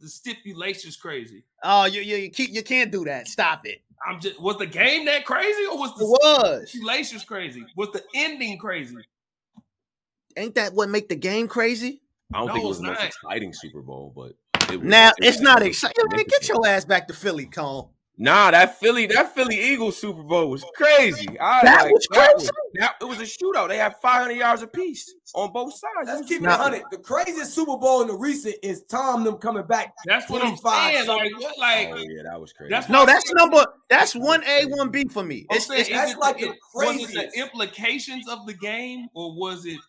The stipulations crazy. Oh, you you you, keep, you can't do that. Stop it. I'm just was the game that crazy, or was the was. stipulations crazy? Was the ending crazy? Ain't that what make the game crazy? I don't no, think it was the most exciting Super Bowl, but it was, now it was, it's not exciting. Man, get your ass back to Philly, Cole. Nah, that Philly, that Philly Eagles Super Bowl was crazy. I that like, was crazy. That was, that, it was a shootout. They had five hundred yards apiece on both sides. Let's keep it one hundred. The craziest Super Bowl in the recent is Tom them coming back. That's what I'm saying. Like, what, like, oh yeah, that was crazy. That's no, that's number. That's one A, one B for me. It's, saying, it's, that's it, like the craziest. Was it the implications of the game, or was it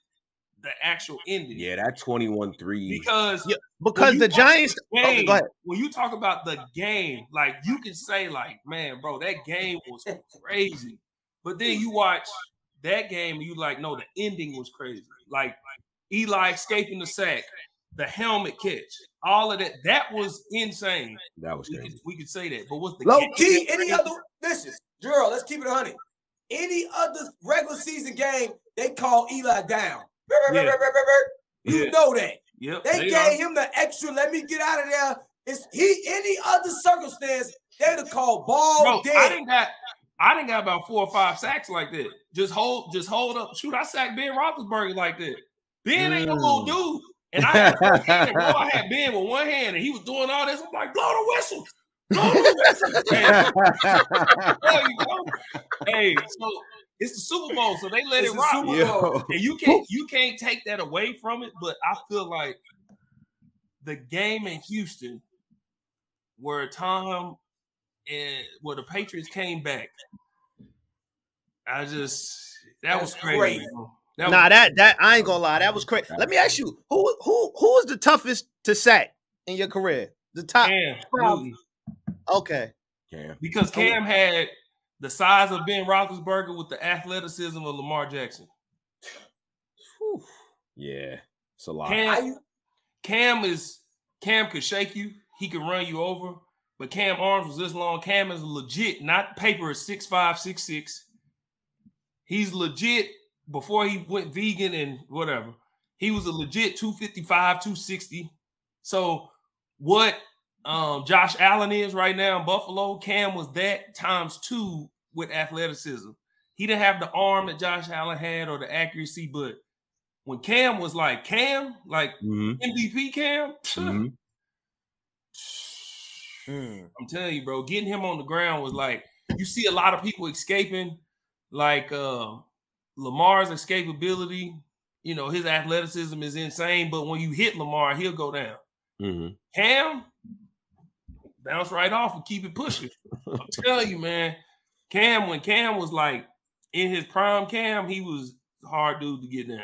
the actual ending? Yeah, that twenty-one three. Because. Yeah. Because the Giants, game, oh, when you talk about the game, like you can say, like, man, bro, that game was crazy. But then you watch that game and you like, no, the ending was crazy. Like Eli escaping the sack, the helmet catch, all of that. That was insane. That was crazy. We could, we could say that, but what's the low key? Any other? Listen, Gerald, let's keep it one hundred. Any other regular season game, they call Eli down. Yeah. You yeah. know that. Yep, they, they gave are. him the extra. Let me get out of there. It's he. Any other circumstance, they'd have called ball Bro, dead. I didn't got. I didn't got about four or five sacks like that. Just hold. Just hold up. Shoot, I sacked Ben Roethlisberger like that. Ben mm. ain't no little dude. And I had, hand, bro, I had Ben with one hand, and he was doing all this. I'm like, blow the whistle. Blow the whistle. Man. There you go. Hey, so it's the Super Bowl, so they let it's it rock. Super Bowl. And you can't you can't take that away from it. But I feel like the game in Houston, where Tom and where the Patriots came back, I just that That's was crazy. That nah, was, that that I ain't gonna lie, that was crazy. Let me ask you, who who who was the toughest to sack in your career? The top. Cam. Okay. Cam. Because Cam had the size of Ben Roethlisberger with the athleticism of Lamar Jackson. Whew. Yeah, it's a lot. Cam, Cam is Cam could shake you. He could run you over. But Cam arms was this long. Cam is legit, not paper. Is six five, six six. He's legit. Before he went vegan and whatever, he was a legit two fifty-five, two sixty. So what um, Josh Allen is right now in Buffalo, Cam was that times two with athleticism. He didn't have the arm that Josh Allen had or the accuracy, but when Cam was like Cam, like mm-hmm. M V P Cam, mm-hmm. I'm telling you, bro, getting him on the ground was like, you see a lot of people escaping, like uh, – Lamar's escapability, you know, his athleticism is insane, but when you hit Lamar, he'll go down. Mm-hmm. Cam, bounce right off and keep it pushing. I'm telling you, man, Cam, when Cam was like in his prime Cam, he was a hard dude to get down.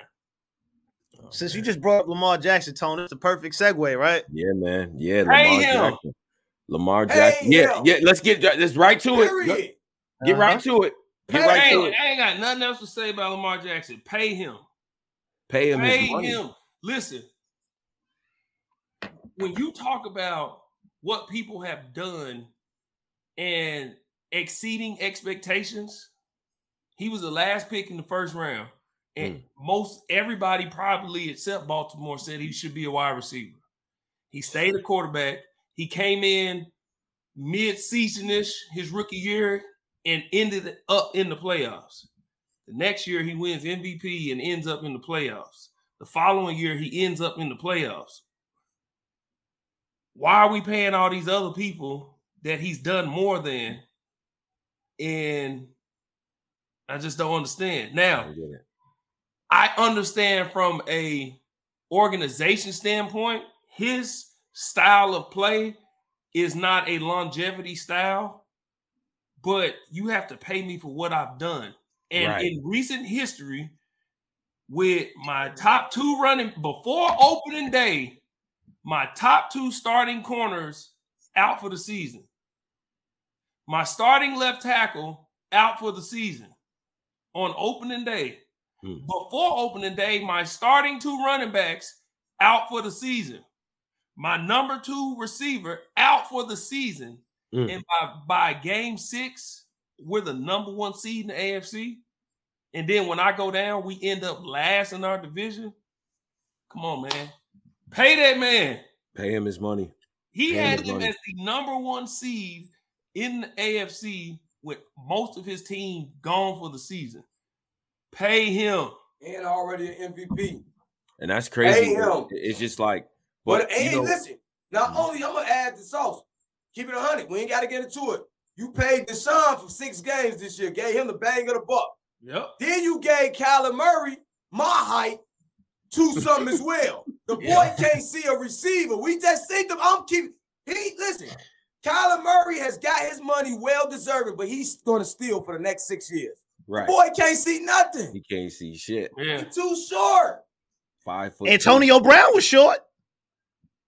Oh, Since man. you just brought up Lamar Jackson, Tone, it's a perfect segue, right? Yeah, man. Yeah, Lamar hey, Jackson. Him. Lamar Jackson. Hey, yeah, him. yeah, let's get let's right to Period. it. Get uh-huh. right to it. Right I, ain't, I ain't got nothing else to say about Lamar Jackson. Pay him. Pay him. Pay him. Listen, when you talk about what people have done and exceeding expectations, he was the last pick in the first round. And mm. most everybody probably except Baltimore said he should be a wide receiver. He stayed a quarterback. He came in mid-season-ish his rookie year and ended up in the playoffs. The next year, he wins M V P and ends up in the playoffs. The following year, he ends up in the playoffs. Why are we paying all these other people that he's done more than? And I just don't understand. Now, I understand from a organization standpoint, his style of play is not a longevity style. But you have to pay me for what I've done. And right. in recent history, with my top two running, before opening day, my top two starting corners out for the season. My starting left tackle out for the season on opening day. Hmm. Before opening day, my starting two running backs out for the season. My number two receiver out for the season. Mm. And by, by game six, we're the number one seed in the A F C. And then when I go down, we end up last in our division. Come on, man. Pay that man. Pay him his money. He Pay had him money. as the number one seed in the A F C with most of his team gone for the season. Pay him. And already an M V P. And that's crazy. Pay him. It's just like. But, but hey, you know, listen. Not only I'm going to add the sauce. Keep it one hundred. We ain't got to get into it. You paid Deshaun for six games this year. Gave him the bang of the buck. Yep. Then you gave Kyler Murray, my height, two something as well. The yeah. boy can't see a receiver. We just see them. I'm keeping. He listen. Kyler Murray has got his money well deserved, but he's going to steal for the next six years. Right. The boy can't see nothing. He can't see shit. Yeah. He's too short. Five foot. Antonio two. Brown was short.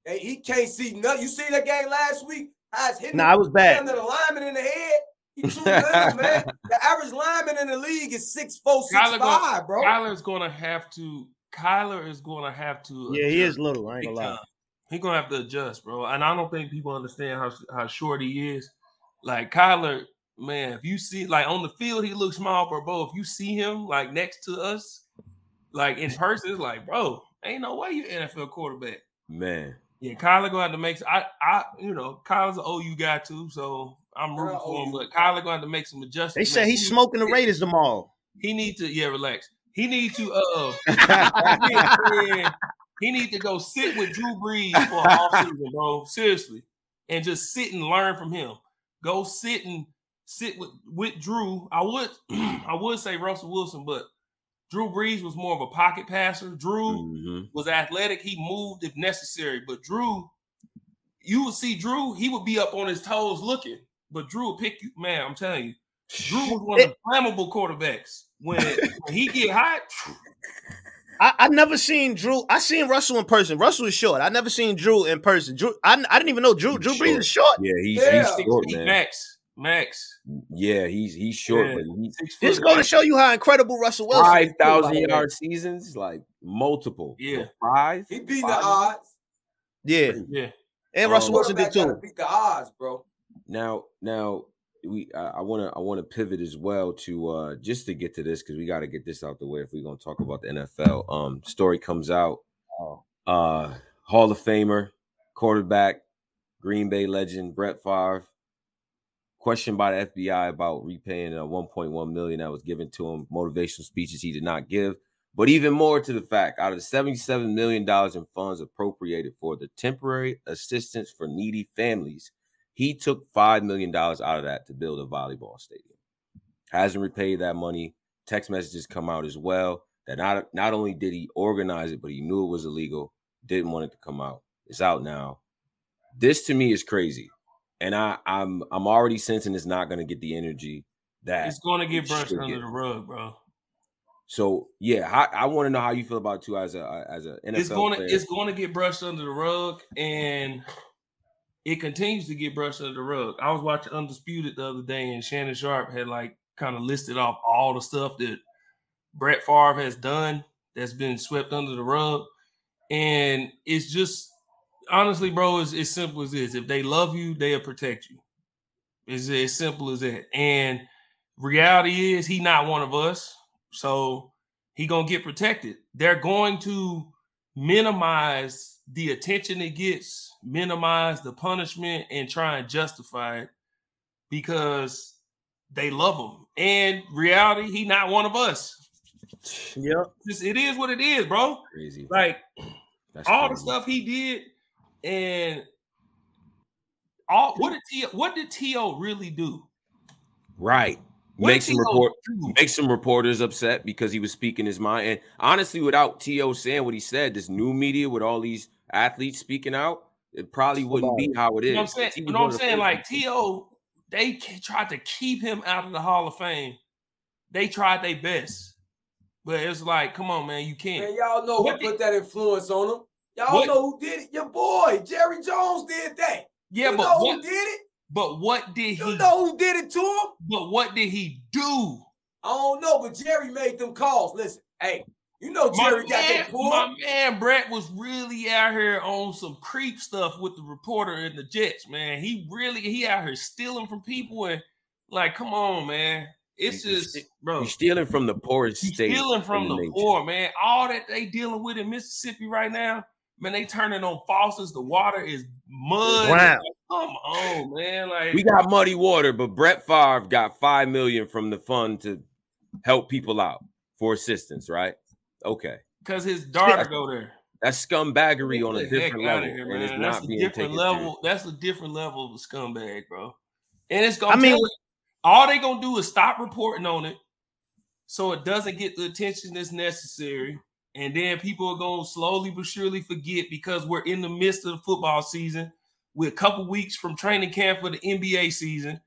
Hey, he can't see nothing. You seen that game last week? I was hitting nah, I was bad. The lineman in the head. He too good, man. The average lineman in the league is six four, six five, bro. Kyler's gonna have to. Kyler is going to have to. Yeah, he is little. I ain't gonna lie. He's going to have to adjust, bro. And I don't think people understand how, how short he is. Like, Kyler, man, if you see, like, on the field, he looks small, but, bro, if you see him, like, next to us, like, in person, it's like, bro, ain't no way you're an N F L quarterback. Man. Yeah, Kyler going to have to make – I, I, you know, Kyler's an O U guy, too, so I'm rooting for him. But Kyler going to have to make some adjustments. They say he's smoking the Raiders tomorrow. He needs to – yeah, relax. He needs to – uh He needs to go sit with Drew Brees for an offseason, bro. Seriously. And just sit and learn from him. Go sit and sit with, with Drew. I would I would say Russell Wilson, but Drew Brees was more of a pocket passer. Drew mm-hmm. was athletic. He moved if necessary. But Drew, you would see Drew, he would be up on his toes looking. But Drew would pick you. Man, I'm telling you. Drew was one of the flammable quarterbacks. When, when he get hot, I, I never seen Drew. I seen Russell in person. Russell is short. I never seen Drew in person. Drew, I, I didn't even know Drew. Drew Brees is short. Yeah, he's, yeah. he's short, man. Max, Max. Yeah, he's he's short. Yeah. But he's this goes to show you how incredible Russell Wilson. Five thousand like, yard seasons, like multiple. Yeah, five. He beat five. the odds. Yeah, yeah. And Russell um, Wilson did too. Beat the odds, bro. Now, now we. I want to. I want to pivot as well to uh, just to get to this because we got to get this out the way if we're gonna talk about the N F L. Um, story comes out. Uh, Hall of Famer, quarterback, Green Bay legend Brett Favre, questioned by the F B I about repaying a one point one million dollars that was given to him. Motivational speeches he did not give, but even more to the fact, out of the seventy-seven million dollars in funds appropriated for the temporary assistance for needy families, he took five million dollars out of that to build a volleyball stadium. Hasn't repaid that money. Text messages come out as well that not, not only did he organize it, but he knew it was illegal, didn't want it to come out. It's out now. This to me is crazy. And I, I'm I'm already sensing it's not going to get the energy that it's going to get brushed under the rug, bro. So, yeah, I, I want to know how you feel about it too as a as an N F L player. It's going to get brushed under the rug, and it continues to get brushed under the rug. I was watching Undisputed the other day, and Shannon Sharp had like kind of listed off all the stuff that Brett Favre has done that's been swept under the rug. And it's just, honestly, bro, it's as simple as this. If they love you, they'll protect you. It's as simple as that. And reality is he not one of us, so he going to get protected. They're going to minimize the attention it gets, minimize the punishment, and try and justify it because they love him. And reality, he not one of us. Yeah, it is what it is, bro. Crazy. Like, that's all crazy. The stuff he did, and all what did T O, what did T O really do? Right. What make some report, make some reporters upset because he was speaking his mind. And honestly, without T O saying what he said, this new media with all these athletes speaking out, it probably wouldn't be how it is. You know what I'm saying? You know what I'm saying? Like, T O, they tried to keep him out of the Hall of Fame. They tried their best. But it's like, come on, man, you can't. Man, y'all know who put that influence on him. Y'all know who did it? Your boy, Jerry Jones, did that. Yeah, but who did it? But what did he? You know who did it to him? But what did he do? I don't know, but Jerry made them calls. Listen, hey, you know Jerry got that pull. My man Brett was really out here on some creep stuff with the reporter and the Jets, man. He really, he out here stealing from people and like, come on, man. It's just, bro. You're stealing from the poorest state. Stealing from the poor, man. All that they dealing with in Mississippi right now, man, they turning on faucets. The water is mud. Wow. Come on, man. Like, we got muddy water, but Brett Favre got five million dollars from the fund to help people out for assistance, right? Okay. Because his daughter that's, go there. That's scumbaggery on a different level. Here, and it's not that's being a different level. That's a different level of scumbag, bro. And it's going to I mean, it, all they're going to do is stop reporting on it so it doesn't get the attention that's necessary. And then people are going to slowly but surely forget because we're in the midst of the football season. We're a couple weeks from training camp for the N B A season,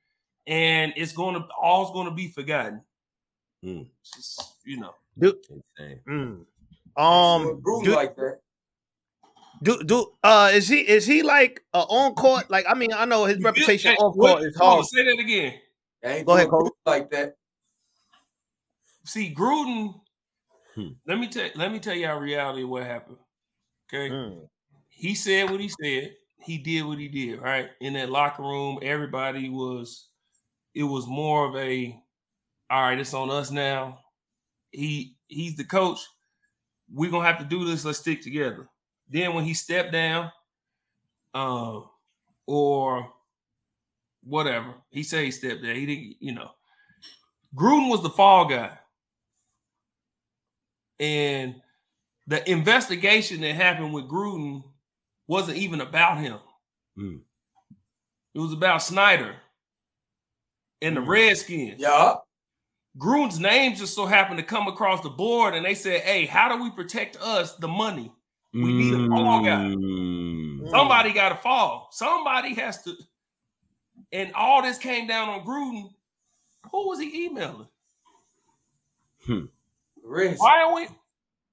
and it's going to all's going to be forgotten. Mm. Just, you know, do mm. um do, like that. Do do uh is he is he like uh, on court? Like, I mean, I know his reputation on court is hard. Say that again. Go ahead, Cole. Like that. See, Gruden Hmm. Let me tell let me tell y'all reality of what happened. Okay. Hmm. He said what he said. He did what he did, right? In that locker room, everybody was it was more of a all right, it's on us now. He he's the coach. We're gonna have to do this, let's stick together. Then when he stepped down, um, or whatever, he said he stepped down. He didn't, you know. Gruden was the fall guy. And the investigation that happened with Gruden wasn't even about him. Mm. It was about Snyder and the mm. Redskins. Yeah. Gruden's name just so happened to come across the board, and they said, hey, how do we protect us the money? We mm. need a fall guy. Mm. Somebody got to fall. Somebody has to. And all this came down on Gruden. Who was he emailing? Hmm. Why are we?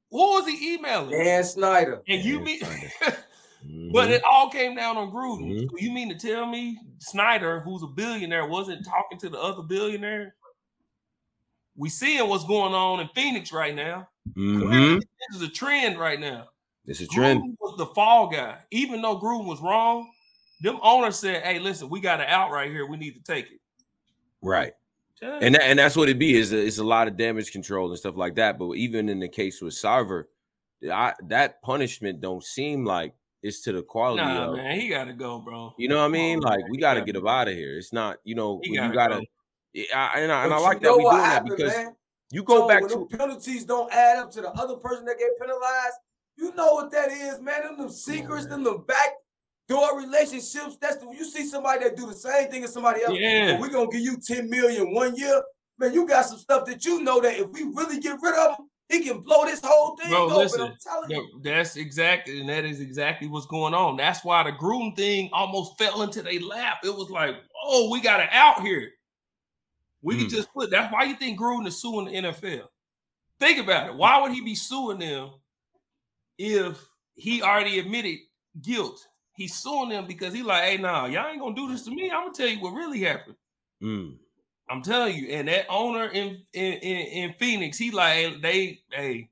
Who was he emailing? Dan Snyder. And you Dan mean, mm-hmm. but it all came down on Gruden. Mm-hmm. So you mean to tell me Snyder, who's a billionaire, wasn't talking to the other billionaire? We seeing what's going on in Phoenix right now. Mm-hmm. This is a trend right now. This is a trend. Gruden was the fall guy, even though Gruden was wrong. Them owners said, "Hey, listen, we got an out right here. We need to take it." Right. And that, and that's what it be is it's a lot of damage control and stuff like that. But even in the case with Sarver, I, that punishment don't seem like it's to the quality nah, of. Man, he gotta go, bro. You know what I mean? Like we gotta, gotta get him out of here. It's not, you know, you gotta. You gotta I, and I, and I like that we doing happened, that because man? you go so back when to the penalties don't add up to the other person that get penalized. You know what that is, man? Them, them secrets, yeah. them the back. Door relationships, that's the, you see somebody that do the same thing as somebody else. Yeah. So we're going to give you ten million dollars one year. Man, you got some stuff that you know that if we really get rid of him, he can blow this whole thing Bro, open. I'm telling no, you. That's exactly, and that is exactly what's going on. That's why the Gruden thing almost fell into their lap. It was like, oh, we got it out here. We mm. can just put, that's why you think Gruden is suing the N F L. Think about it. Why would he be suing them if he already admitted guilt? He's suing them because he like, hey, nah, y'all ain't gonna do this to me. I'm gonna tell you what really happened. Mm. I'm telling you, and that owner in, in in in Phoenix, he like, they, hey,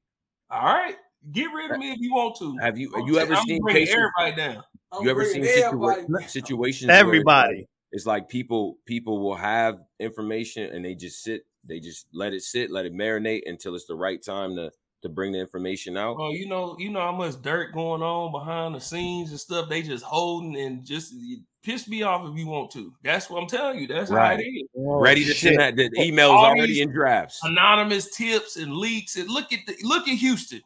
all right, get rid of me if you want to. Have you you ever I'm seen cases, everybody down? I'm you ever seen everybody situa- situations? Everybody. Where it's like people people will have information and they just sit, they just let it sit, let it marinate until it's the right time to. To bring the information out. Oh, you know, you know how much dirt going on behind the scenes and stuff. They just holding and just piss me off if you want to. That's what I'm telling you. That's right. How it is. Oh, Ready to shit. send that the emails All already in drafts. Anonymous tips and leaks. And look at the look at Houston.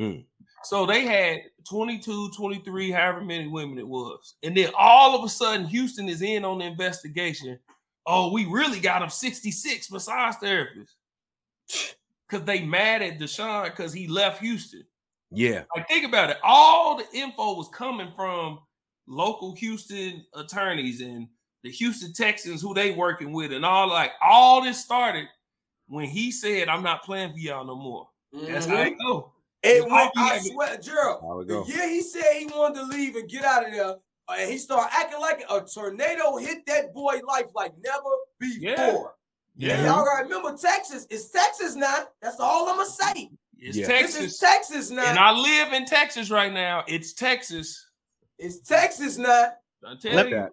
Mm. So they had twenty-two, twenty-three, however many women it was. And then all of a sudden Houston is in on the investigation. Oh, we really got them sixty-six massage therapists. Because they mad at Deshaun because he left Houston. Yeah. Like, think about it. All the info was coming from local Houston attorneys and the Houston Texans who they working with and all like all this started when he said, I'm not playing for y'all no more. Mm-hmm. That's how it go. It went, I swear, Gerald, the year he said he wanted to leave and get out of there, and he started acting like a tornado hit that boy life like never before. Yeah. Yeah, and y'all gotta remember Texas. It's Texas now. That's all I'm gonna say. It's yeah. Texas. This is Texas now. And I live in Texas right now. It's Texas. It's Texas now. I tell you.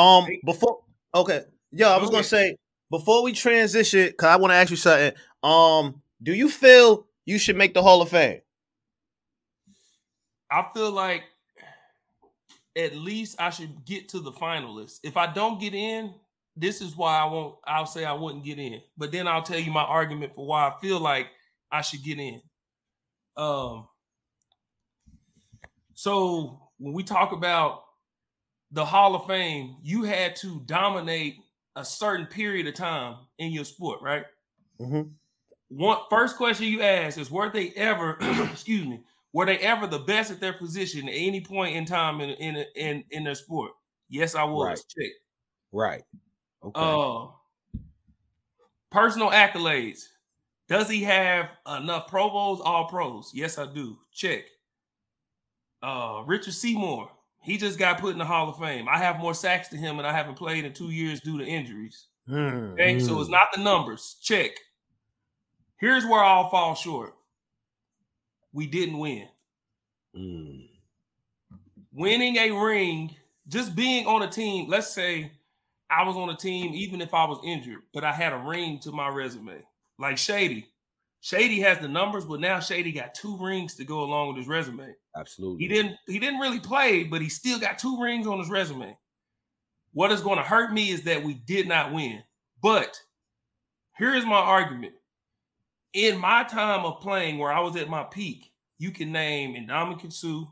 Um, before okay, yo, I was okay. gonna say before we transition, because I want to ask you something. Um, do you feel you should make the Hall of Fame? I feel like at least I should get to the finalists. If I don't get in. This is why I won't, I'll say I wouldn't get in, but then I'll tell you my argument for why I feel like I should get in. Um, so when we talk about the Hall of Fame, you had to dominate a certain period of time in your sport, right? Mm-hmm. One first question you ask is, were they ever, excuse me, were they ever the best at their position at any point in time in in in, in their sport? Yes, I was. Right. Check. Right. Okay. Uh, personal accolades. Does he have enough Pro Bowls? All pros. Yes, I do. Check. Uh, Richard Seymour. He just got put in the Hall of Fame. I have more sacks than him, and I haven't played in two years due to injuries. Mm-hmm. Okay, so it's not the numbers. Check. Here's where I'll fall short. we didn't win. Mm. Winning a ring, just being on a team, let's say I was on a team, even if I was injured, but I had a ring to my resume. Like Shady. Shady has the numbers, but now Shady got two rings to go along with his resume. Absolutely. He didn't he didn't really play, but he still got two rings on his resume. What is going to hurt me is that we did not win. But here is my argument. In my time of playing where I was at my peak, you can name Ndamukong Suh.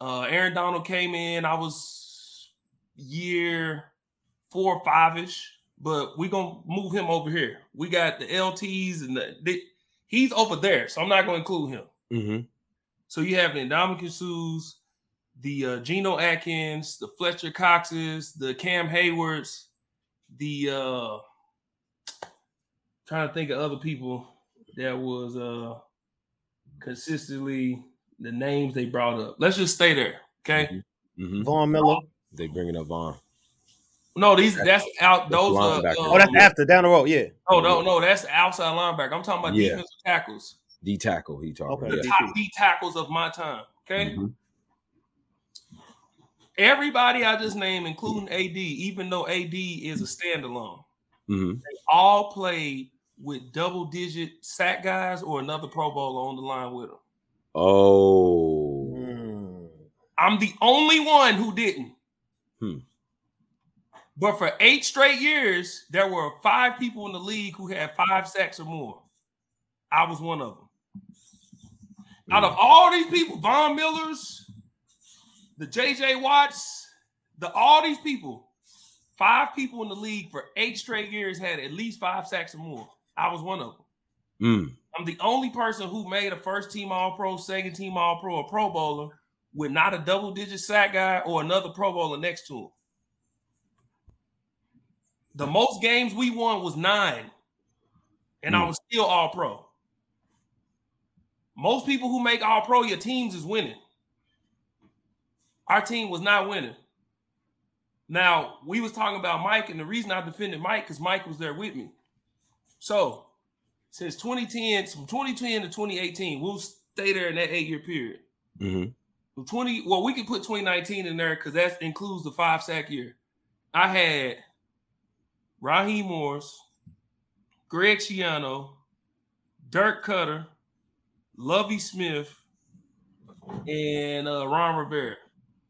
Uh, Aaron Donald came in. I was year four or five-ish. But we're going to move him over here. We got the L Ts and the, the he's over there, so I'm not going to include him. Mm-hmm. So you have the Ndamukong Suhs, the uh, Geno Atkins, the Fletcher Coxes, the Cam Haywards, the uh, trying to think of other people that was uh, consistently the names they brought up. Let's just stay there, okay? Mm-hmm. Mm-hmm. Vaughn Miller. They bringing up Vaughn. No, these that's, that's out. Those are uh, oh, that's yeah. after down the road. Yeah. Oh no, no, that's outside linebacker. I'm talking about yeah. defensive tackles. D tackle. He talking okay. about the yeah. top D tackles of my time. Okay. Mm-hmm. Everybody I just named, including A D, even though A D is a standalone, mm-hmm. they all played with double digit sack guys or another Pro Bowler on the line with them. Oh. Mm. I'm the only one who didn't. Hmm. But for eight straight years, there were five people in the league who had five sacks or more. I was one of them. Mm. Out of all these people, Von Millers, the J J. Watts, the all these people, five people in the league for eight straight years had at least five sacks or more. I was one of them. Mm. I'm the only person who made a first-team All-Pro, second-team All-Pro, or Pro Bowler with not a double-digit sack guy or another Pro Bowler next to him. The most games we won was nine, and mm. I was still All-Pro. Most people who make All-Pro, your teams is winning. Our team was not winning. Now, we was talking about Mike, and the reason I defended Mike because Mike was there with me. So, since twenty ten, from twenty ten to twenty eighteen, we'll stay there in that eight-year period. Mm-hmm. From twenty, well, we can put twenty nineteen in there because that includes the five-sack year. I had Raheem Morris, Greg Schiano, Dirk Cutter, Lovie Smith, and uh, Ron Rivera.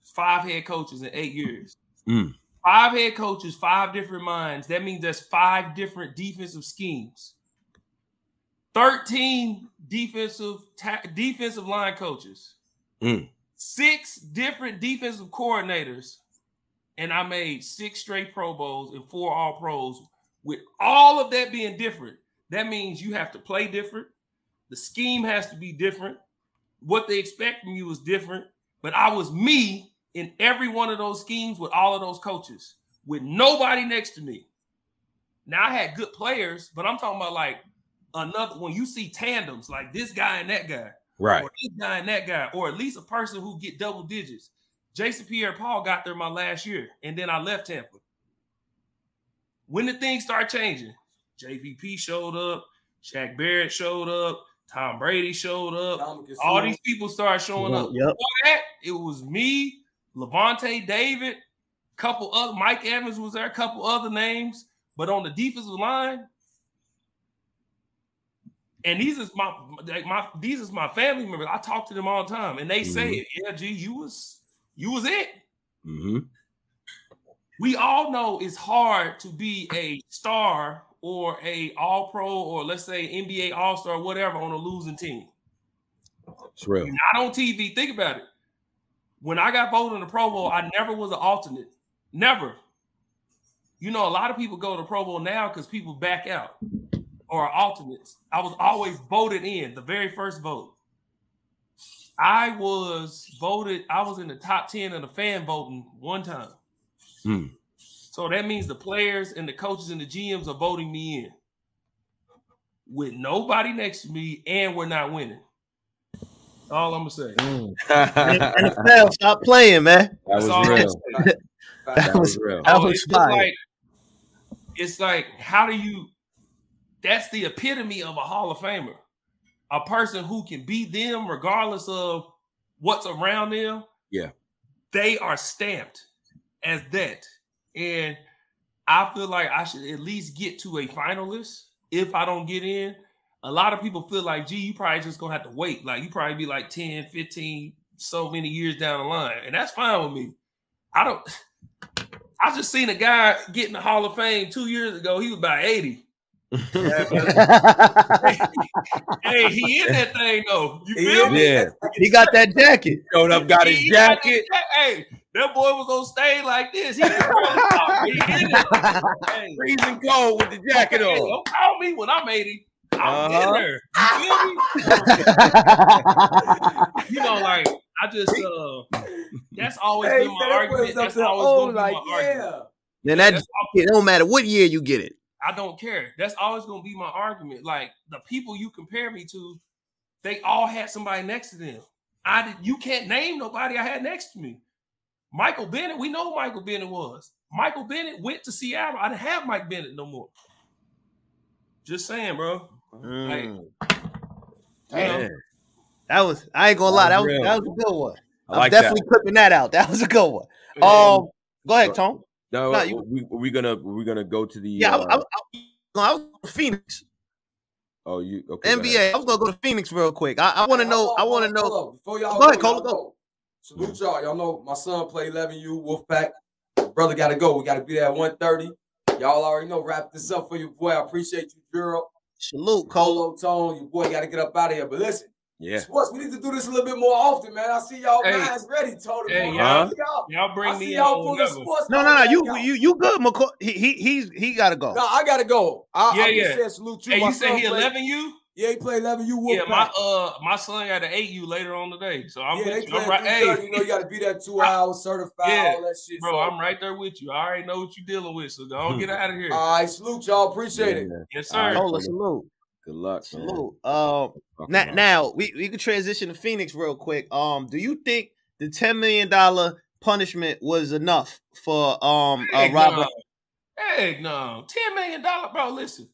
Five head coaches in eight years. Mm. Five head coaches, five different minds. That means that's five different defensive schemes. thirteen defensive ta- defensive line coaches. Mm. Six different defensive coordinators. And I made six straight Pro Bowls and four All-Pros. With all of that being different, that means you have to play different. The scheme has to be different. What they expect from you is different. But I was me in every one of those schemes with all of those coaches, with nobody next to me. Now, I had good players, but I'm talking about like another when you see tandems, like this guy and that guy. Right. Or this guy and that guy. Or at least a person who get double digits. Jason Pierre-Paul got there my last year, and then I left Tampa. When did things start changing? J V P showed up. Shaq Barrett showed up. Tom Brady showed up. All these people started showing up. Yep. Before that, it was me, Levante David, couple other, Mike Evans was there, a couple other names. But on the defensive line, and these is my, like my these is my family members. I talk to them all the time, and they mm-hmm. say, yeah, G, you was – You was it. Mm-hmm. We all know it's hard to be a star or a All-Pro or let's say N B A All-Star or whatever on a losing team. It's real. Not on T V. Think about it. When I got voted in the Pro Bowl, I never was an alternate. Never. You know, a lot of people go to Pro Bowl now because people back out or alternates. I was always voted in, the very first vote. I was voted, I was in the top ten of the fan voting one time. Mm. So that means the players and the coaches and the G Ms are voting me in with nobody next to me, and we're not winning. All I'm going to say. Mm. and, and N F L, stop playing, man. That was real. that, that was real. That was it's like, it's like, how do you, that's the epitome of a Hall of Famer. a person who can be them regardless of what's around them, yeah, they are stamped as that. And I feel like I should at least get to a finalist if I don't get in. A lot of people feel like, gee, you probably just going to have to wait. Like, you probably be like ten, fifteen, so many years down the line. And that's fine with me. I don't – I just seen a guy get in the Hall of Fame two years ago. He was about eighty. Hey, he in that thing, though. You feel me? Yeah. He got that jacket. Showed up, got his jacket. Hey, that boy was on stage like this. He was in it. Hey. Freezing cold with the jacket on. Hey, don't call me when I'm eighty. I'm uh-huh. in there. You feel me? You know, like, I just, uh, that's always hey, been my argument. That's always been like, my yeah. argument. Then that, it don't matter what year you get it. I don't care. That's always going to be my argument. Like, the people you compare me to, they all had somebody next to them. I did, you can't name nobody I had next to me. Michael Bennett, we know who Michael Bennett was. Michael Bennett went to Seattle. I didn't have Mike Bennett no more. Just saying, bro. Mm. Like, damn. You know, that was, I ain't gonna lie, that was that was a good one. I I'm like definitely that. Clipping that out. That was a good one. Um, um go ahead, Tone. No, no you, we we gonna we're gonna go to the yeah. Uh, I, I, I, I was going to Phoenix. Oh, you okay? N B A. I was gonna go to Phoenix real quick. I, I want to know. I want to know. Before y'all go, go ahead, Cole, go. go. Salute y'all. Y'all know my son played eleven U Wolfpack. Brother gotta go. We gotta be there at one thirty. Y'all already know. Wrap this up for your boy. I appreciate you, Gerald. Salute, Colo, Tone. Your boy got to get up out of here. But listen, yeah, sports. We need to do this a little bit more often, man. I see y'all hey. minds ready, Tony. Hey, y'all, y'all bring I see me y'all full of sports. No, no, no. You, you, you good, McCoy? He, he, he's he got to go. No, I got to go. I, yeah, I yeah. Said salute you. Hey, you said he eleven U? Yeah, he played eleven U. Yeah, my uh, my son got an eight U later on today, so I'm yeah, with you. I'm right. Hey, you know you got to be that two hours certified, yeah, all that shit, bro. So. I'm right there with you. I already know what you're dealing with, so don't hmm. get out of here. All right, salute y'all. Appreciate yeah, it. Man. Yes, sir. All right, salute. Good luck, salute. Um, now, now we, we can transition to Phoenix real quick. Um, do you think the ten million dollar punishment was enough for um hey, uh, Robert? No. Hey, no, ten million dollar, bro. Listen,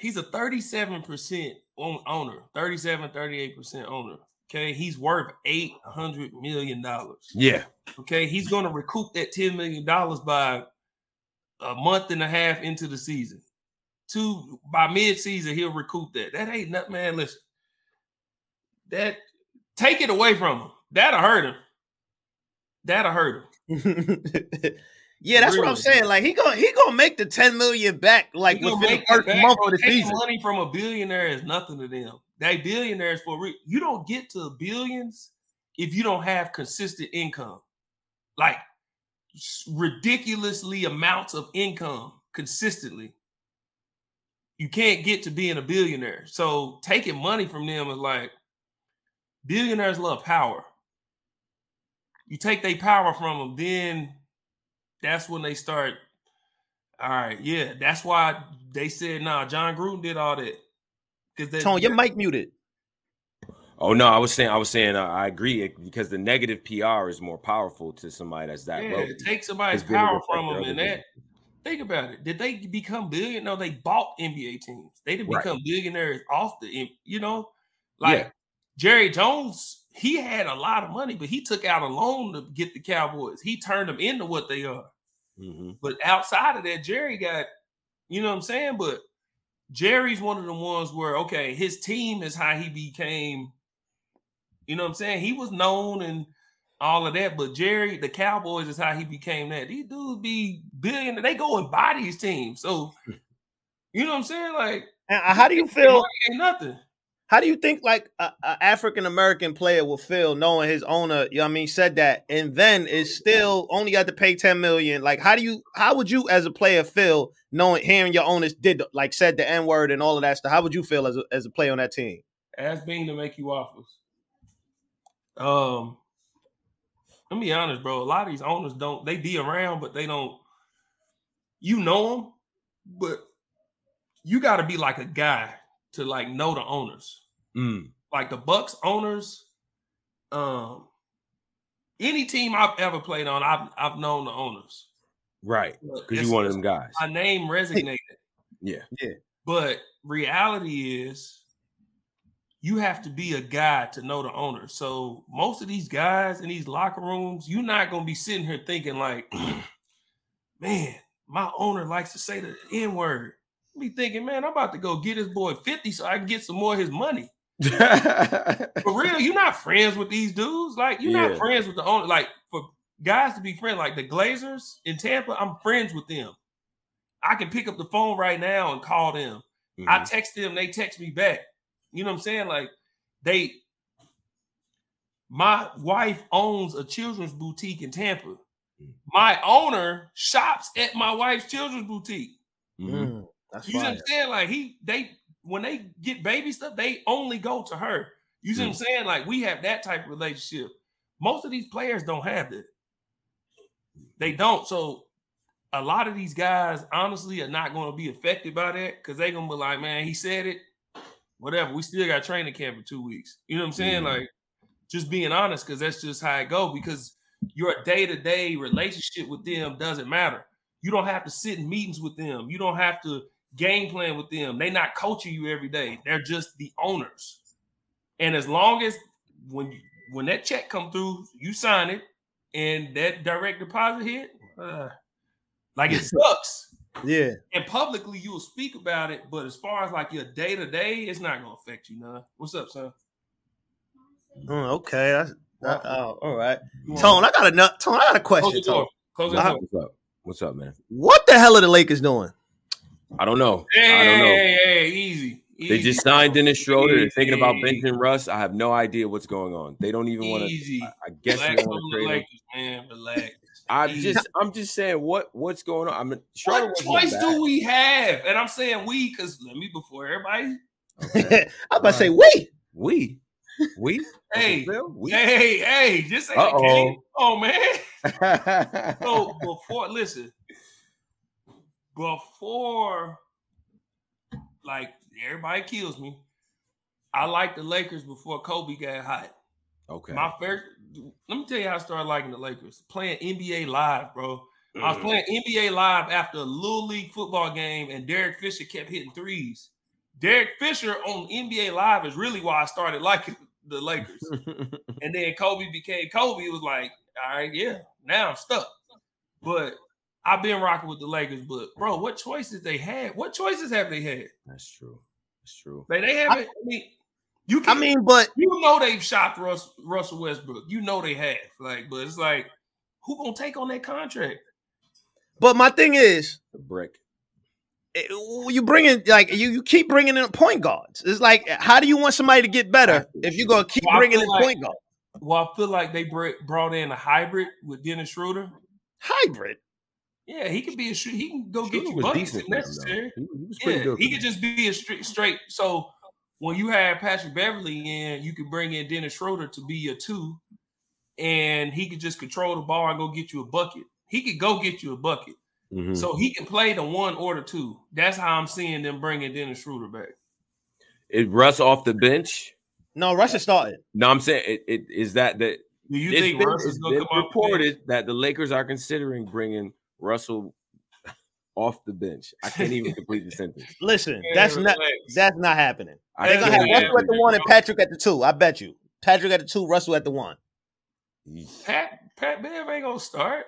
he's a thirty-seven percent owner, thirty-seven, thirty-eight percent owner. Okay, he's worth eight hundred million dollars. Yeah. Okay, he's gonna recoup that ten million dollars by a month and a half into the season. Two by mid-season, he'll recoup that. That ain't nothing, man. Listen, that take it away from him. That'll hurt him. That'll hurt him. Yeah, that's really? What I'm saying. Like he gonna he gonna make the ten million back. Like within the first month of the season. Money from a billionaire is nothing to them. They billionaires for real. You don't get to billions if you don't have consistent income, like ridiculously amounts of income consistently. You can't get to being a billionaire. So taking money from them is like, billionaires love power. You take their power from them, then that's when they start. All right, yeah. That's why they said, nah, John Gruden did all that. Because Tone, your mic muted. Oh no, I was saying, I was saying, uh, I agree because the negative P R is more powerful to somebody that's that yeah, low. Take somebody's power from them, and that. Think about it. Did they become billionaires? No, they bought N B A teams. They didn't right. become billionaires off the, you know, like yeah. Jerry Jones, he had a lot of money, but he took out a loan to get the Cowboys. He turned them into what they are. Mm-hmm. But outside of that, Jerry got, you know what I'm saying? But Jerry's one of the ones where, okay, his team is how he became, you know what I'm saying? He was known and all of that, but Jerry, the Cowboys is how he became that. These dudes be billionaires. They go and buy these teams. So, you know what I'm saying? Like, how do you feel? Ain't nothing. How do you think like an African-American player will feel knowing his owner, you know what I mean, said that, and then is still only got to pay ten million dollars? Like, how do you, how would you as a player feel knowing, hearing your owners did, like said the N word and all of that stuff? How would you feel as a, as a player on that team? Ask Bing to make you offers. Um, Let me be honest, bro. A lot of these owners don't, they be around, but they don't, you know them, but you got to be like a guy to like know the owners. Mm. Like the Bucks owners, um, any team I've ever played on, I've, I've known the owners. Right. Because you're one of them guys. My name resonated. Yeah. Yeah. But reality is you have to be a guy to know the owner. So most of these guys in these locker rooms, you're not going to be sitting here thinking like, man, my owner likes to say the N-word. Be thinking, man, I'm about to go get this boy fifty so I can get some more of his money. For real, you're not friends with these dudes. Like, you're yeah. not friends with the owner. Like, for guys to be friends, like the Glazers in Tampa, I'm friends with them. I can pick up the phone right now and call them. Mm-hmm. I text them, they text me back. You know what I'm saying? Like, they, my wife owns a children's boutique in Tampa. My owner shops at my wife's children's boutique. Mm-hmm. That's you know what I'm saying? Like, he, they, when they get baby stuff, they only go to her. You see mm. what I'm saying? Like, we have that type of relationship. Most of these players don't have that. They don't. So a lot of these guys, honestly, are not going to be affected by that because they're going to be like, man, he said it. Whatever. We still got training camp for two weeks. You know what I'm saying? Mm. Like, just being honest, because that's just how it go, because your day-to-day relationship with them doesn't matter. You don't have to sit in meetings with them. You don't have to game plan with them. They're not coaching you every day. They're just the owners. And as long as when you, when that check come through, you sign it, and that direct deposit hit, uh, like it sucks. Yeah. And publicly you will speak about it, but as far as like your day to day, it's not gonna affect you none. What's up, son? Mm, okay. That's, that, oh, all right. Tone, I got a Tone. I got a question. Close the door. Close the door. What's up, man? What the hell are the Lakers doing? I don't know. Hey, I don't know. Hey, hey, easy. They easy. Just signed Dennis Schroeder. They're thinking about benching Russ. I have no idea what's going on. They don't even want to. I, I guess relax they want to trade Lakers, man. Relax. I'm easy. just, I'm just saying, what, what's going on? I'm sure. What choice do we have? And I'm saying we, because let me before everybody. Okay. I'm about to say we, we, we. Hey, we? hey, hey, just ain't okay. Oh man. So before, listen. Before, like, everybody kills me, I liked the Lakers before Kobe got hot. Okay. My first, let me tell you how I started liking the Lakers. Playing N B A Live, bro. Mm. I was playing N B A Live after a little league football game, and Derek Fisher kept hitting threes. Derek Fisher on N B A Live is really why I started liking the Lakers. And then Kobe became Kobe. It was like, all right, yeah, now I'm stuck. But I've been rocking with the Lakers, but bro, what choices they had? What choices have they had? That's true. That's true. Like, they haven't. I, I mean, you. Can, I mean, but you know they've shopped Russ, Russell Westbrook. You know they have. Like, but it's like, who gonna take on that contract? But my thing is, the brick. It, you bring in like you, you keep bringing in point guards. It's like, how do you want somebody to get better if you're gonna keep well, bringing in like, point guards? Well, I feel like they brought in a hybrid with Dennis Schroeder. Hybrid. Yeah, he could be a shoot. He can go Shooter get you buckets if necessary. He, he was pretty yeah, good. He could just be a straight, straight. So when you have Patrick Beverly in, you could bring in Dennis Schroeder to be your two, and he could just control the ball and go get you a bucket. He could go get you a bucket. Mm-hmm. So he can play the one or the two. That's how I'm seeing them bringing Dennis Schroeder back. Is Russ off the bench? No, Russ is starting. No, I'm saying it, it is that that. Do you it's think been, Russ is going to come off the bench? It's reported that the Lakers are considering bringing Russell off the bench. I can't even complete the sentence. Listen, that's not that's not happening. They're gonna have Russell at the one and Patrick at the two. I bet you. Patrick at the two, Russell at the one. Pat Pat Bev ain't gonna start.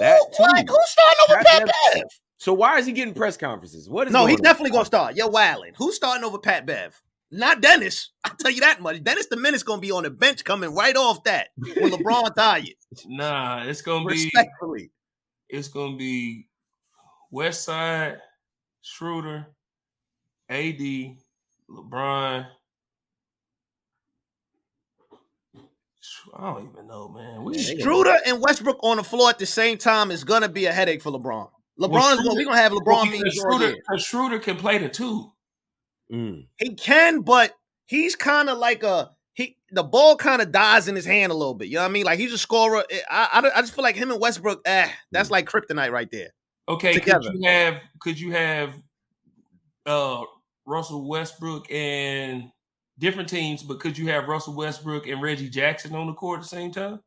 That Who, like, who's starting over Pat, Pat Bev? So why is he getting press conferences? What is no? He's definitely gonna start. You're wilding. Who's starting over Pat Bev? Not Dennis. I'll tell you that much. Dennis the Minute's gonna be on the bench coming right off that when LeBron died. Nah, it's gonna be respectfully. It's gonna be Westside, Schroeder, A D, LeBron. I don't even know, man. We Schroeder and Westbrook on the floor at the same time is gonna be a headache for LeBron. LeBron's well, Schroeder, gonna we're gonna have LeBron being Schroeder. Schroeder can play the two. Mm. He can, but he's kind of like a he. The ball kind of dies in his hand a little bit. You know what I mean? Like, he's a scorer. I I, I just feel like him and Westbrook, eh, that's like kryptonite right there. Okay, together. could you have could you have uh, Russell Westbrook and different teams, but could you have Russell Westbrook and Reggie Jackson on the court at the same time?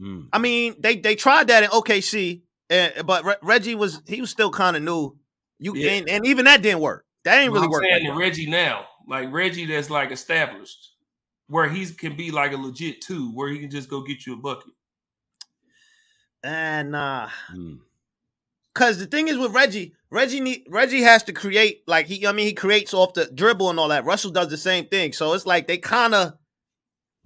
Mm. I mean, they they tried that in O K C, uh, but Re- Reggie was he was still kind of new. You yeah. and, and even that didn't work. That ain't really working. I'm saying to Reggie now, like Reggie that's like established, where he can be like a legit two, where he can just go get you a bucket. And uh hmm. Cause the thing is with Reggie, Reggie need, Reggie has to create, like he, I mean, he creates off the dribble and all that. Russell does the same thing, so it's like they kind of,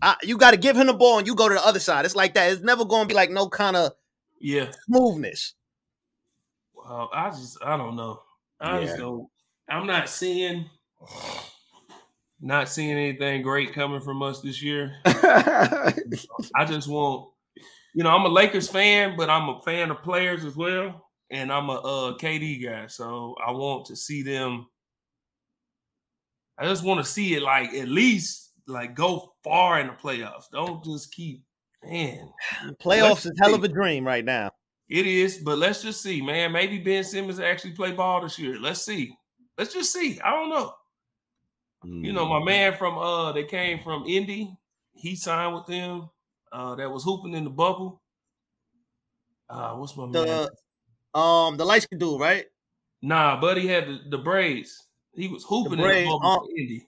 uh, you got to give him the ball and you go to the other side. It's like that. It's never going to be like no kind of yeah smoothness. Well, I just, I don't know. I yeah. just don't. I'm not seeing, not seeing anything great coming from us this year. I just want, you know, I'm a Lakers fan, but I'm a fan of players as well. And I'm a uh, K D guy, so I want to see them. I just want to see it, like, at least, like, go far in the playoffs. Don't just keep, man. Playoffs is hell of a dream right now. It is, but let's just see, man. Maybe Ben Simmons actually play ball this year. Let's see. Let's just see. I don't know. Mm. You know, my man from uh, they came from Indy. He signed with them. Uh, that was hooping in the bubble. Uh, what's my the, man? Um, the light skin dude, right? Nah, buddy had the, the braids. He was hooping the in the bubble um, for Indy.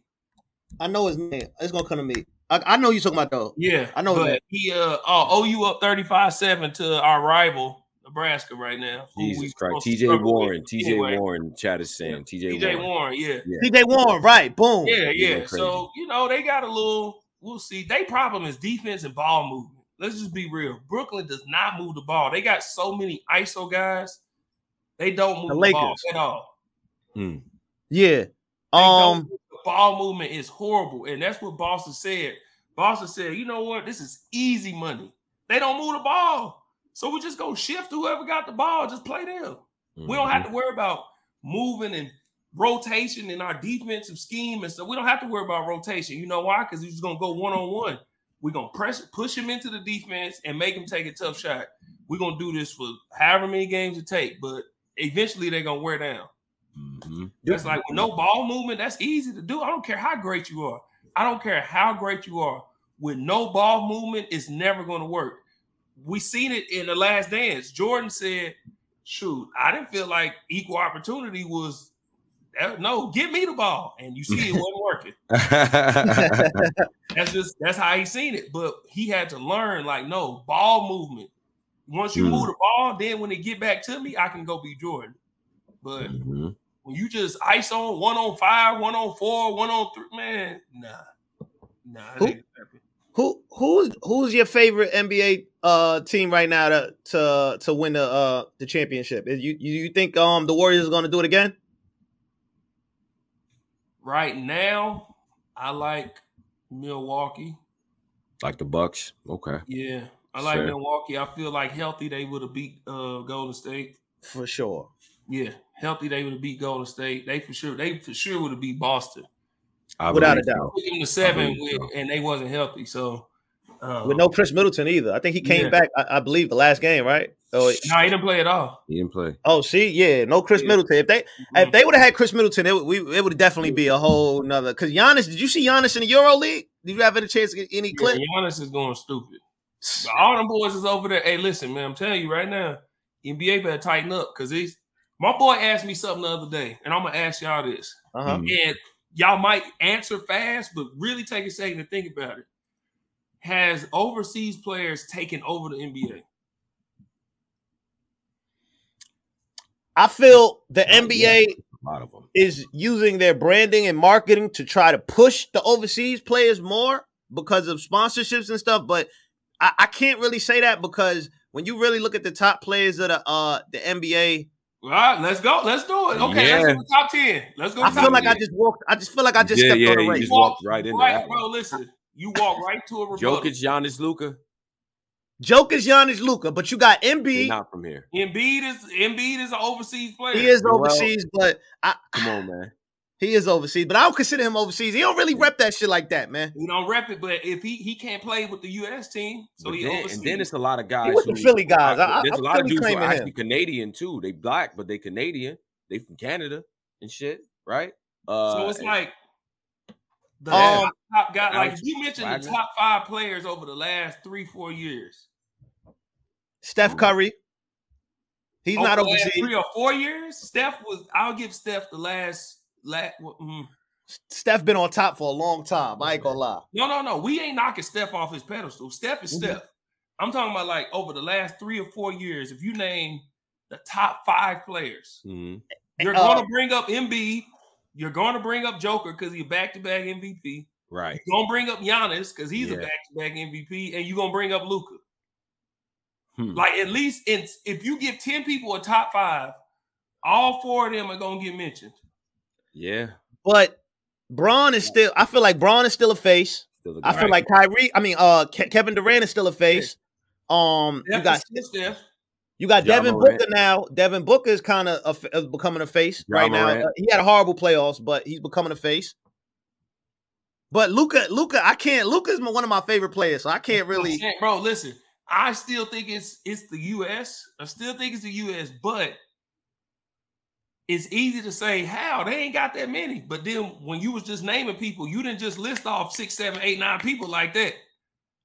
I know his name. It's gonna come to me. I, I know you talking about though. Yeah, I know. But he uh, oh, O U up thirty-five seven to our rival Nebraska right now. Jesus Christ, T J Warren, T J Warren, Chad is saying T J Warren. Warren, yeah, yeah. T J Warren, right? Boom. Yeah, yeah. So you know they got a little. We'll see. Their problem is defense and ball movement. Let's just be real. Brooklyn does not move the ball. They got so many I S O guys. They don't move the, the ball at all. Mm. Yeah. They um, the ball movement is horrible, and that's what Boston said. Boston said, you know what? This is easy money. They don't move the ball. So we just go shift whoever got the ball. Just play them. Mm-hmm. We don't have to worry about moving and rotation in our defensive scheme. And so we don't have to worry about rotation. You know why? Because you're just going to go one-on-one. We're going to press, push him into the defense and make him take a tough shot. We're going to do this for however many games it takes, but eventually they're going to wear down. Mm-hmm. That's like with no ball movement, that's easy to do. I don't care how great you are. I don't care how great you are. With no ball movement, it's never going to work. We seen it in The Last Dance. Jordan said, shoot, I didn't feel like equal opportunity was, no, give me the ball. And you see it wasn't working. That's just that's how he seen it. But he had to learn, like, no, ball movement. Once you mm. move the ball, then when it get back to me, I can go be Jordan. But mm-hmm. when you just ice on one on five, one on four, one on three, man, nah. Nah. Who, who who's who's your favorite N B A uh team right now to to, to win the uh the championship? You you think um the Warriors are gonna do it again? Right now, I like Milwaukee. Like the Bucks? Okay. Yeah. I like sure. Milwaukee. I feel like healthy, they would have beat uh, Golden State. For sure. Yeah. Healthy, they would have beat Golden State. They for sure They for sure would have beat Boston. I Without a doubt. They took him to seven with, so. and they wasn't healthy. So um, With no Chris Middleton either. I think he came yeah. back, I, I believe, the last game, right? Oh, it, no, he didn't play at all. He didn't play. Oh, see, yeah, no Chris yeah. Middleton. If they if they would have had Chris Middleton, it would we it would definitely be a whole nother. Because Giannis, did you see Giannis in the Euro League? Did you have any chance to get any clip? Yeah, Giannis is going stupid. All them boys is over there. Hey, listen, man, I'm telling you right now, N B A better tighten up because he's. My boy asked me something the other day, and I'm gonna ask y'all this, uh-huh. and y'all might answer fast, but really take a second to think about it. Has overseas players taken over the N B A? I feel the N B A a lot of them. Is using their branding and marketing to try to push the overseas players more because of sponsorships and stuff. But I, I can't really say that because when you really look at the top players of the uh, the N B A, all right, let's go, let's do it. Okay, yeah. let's go top ten. Let's go. I feel like ten. I just walked. I just feel like I just yeah, stepped yeah, on the race. You just walked right into right, that. Bro, listen, you walk right to a Republic. Jokic, Giannis, Luka. Jokic, Giannis, Luka, but you got Embiid. Not from here. Embiid is Embiid is an overseas player. He is overseas, well, but I come on, man. He is overseas, but I don't consider him overseas. He don't really rep that shit like that, man. He don't rep it, but if he he can't play with the U S team, so but he then, overseas. And then it's a lot of guys. He with the Philly guys. I, there's I, a lot Philly of dudes who are actually him. Canadian too. They black, but they Canadian. They from Canada and shit, right? Uh, so it's and, like the um, top guy. Like you mentioned, Wagner. The top five players over the last three, four years. Steph Curry. He's over not overseas. Three or four years. Steph was. I'll give Steph the last. last mm. Steph been on top for a long time. I ain't gonna lie. No, no, no. We ain't knocking Steph off his pedestal. Steph is mm-hmm. Steph. I'm talking about like over the last three or four years. If you name the top five players, mm-hmm. you're uh, going to bring up Embiid. You're going to bring up Joker because he's back-to-back M V P. Right. You're going to bring up Giannis because he's yeah. a back-to-back M V P, and you're going to bring up Luka. Hmm. Like, at least in, if you give ten people a top five, all four of them are going to get mentioned. Yeah. But Bron is still – I feel like Bron is still a face. Still a I feel like Kyrie – I mean, uh, Ke Kevin Durant is still a face. Um, you got – You got John Devin Morant. Booker now. Devin Booker is kind of uh, becoming a face John right Morant. now. Uh, he had a horrible playoffs, but he's becoming a face. But Luka, Luka, I can't. Luka's one of my favorite players, so I can't really. I can't, bro, listen, I still think it's it's the U S. I still think it's the U S, but it's easy to say how they ain't got that many. But then when you was just naming people, you didn't just list off six, seven, eight, nine people like that.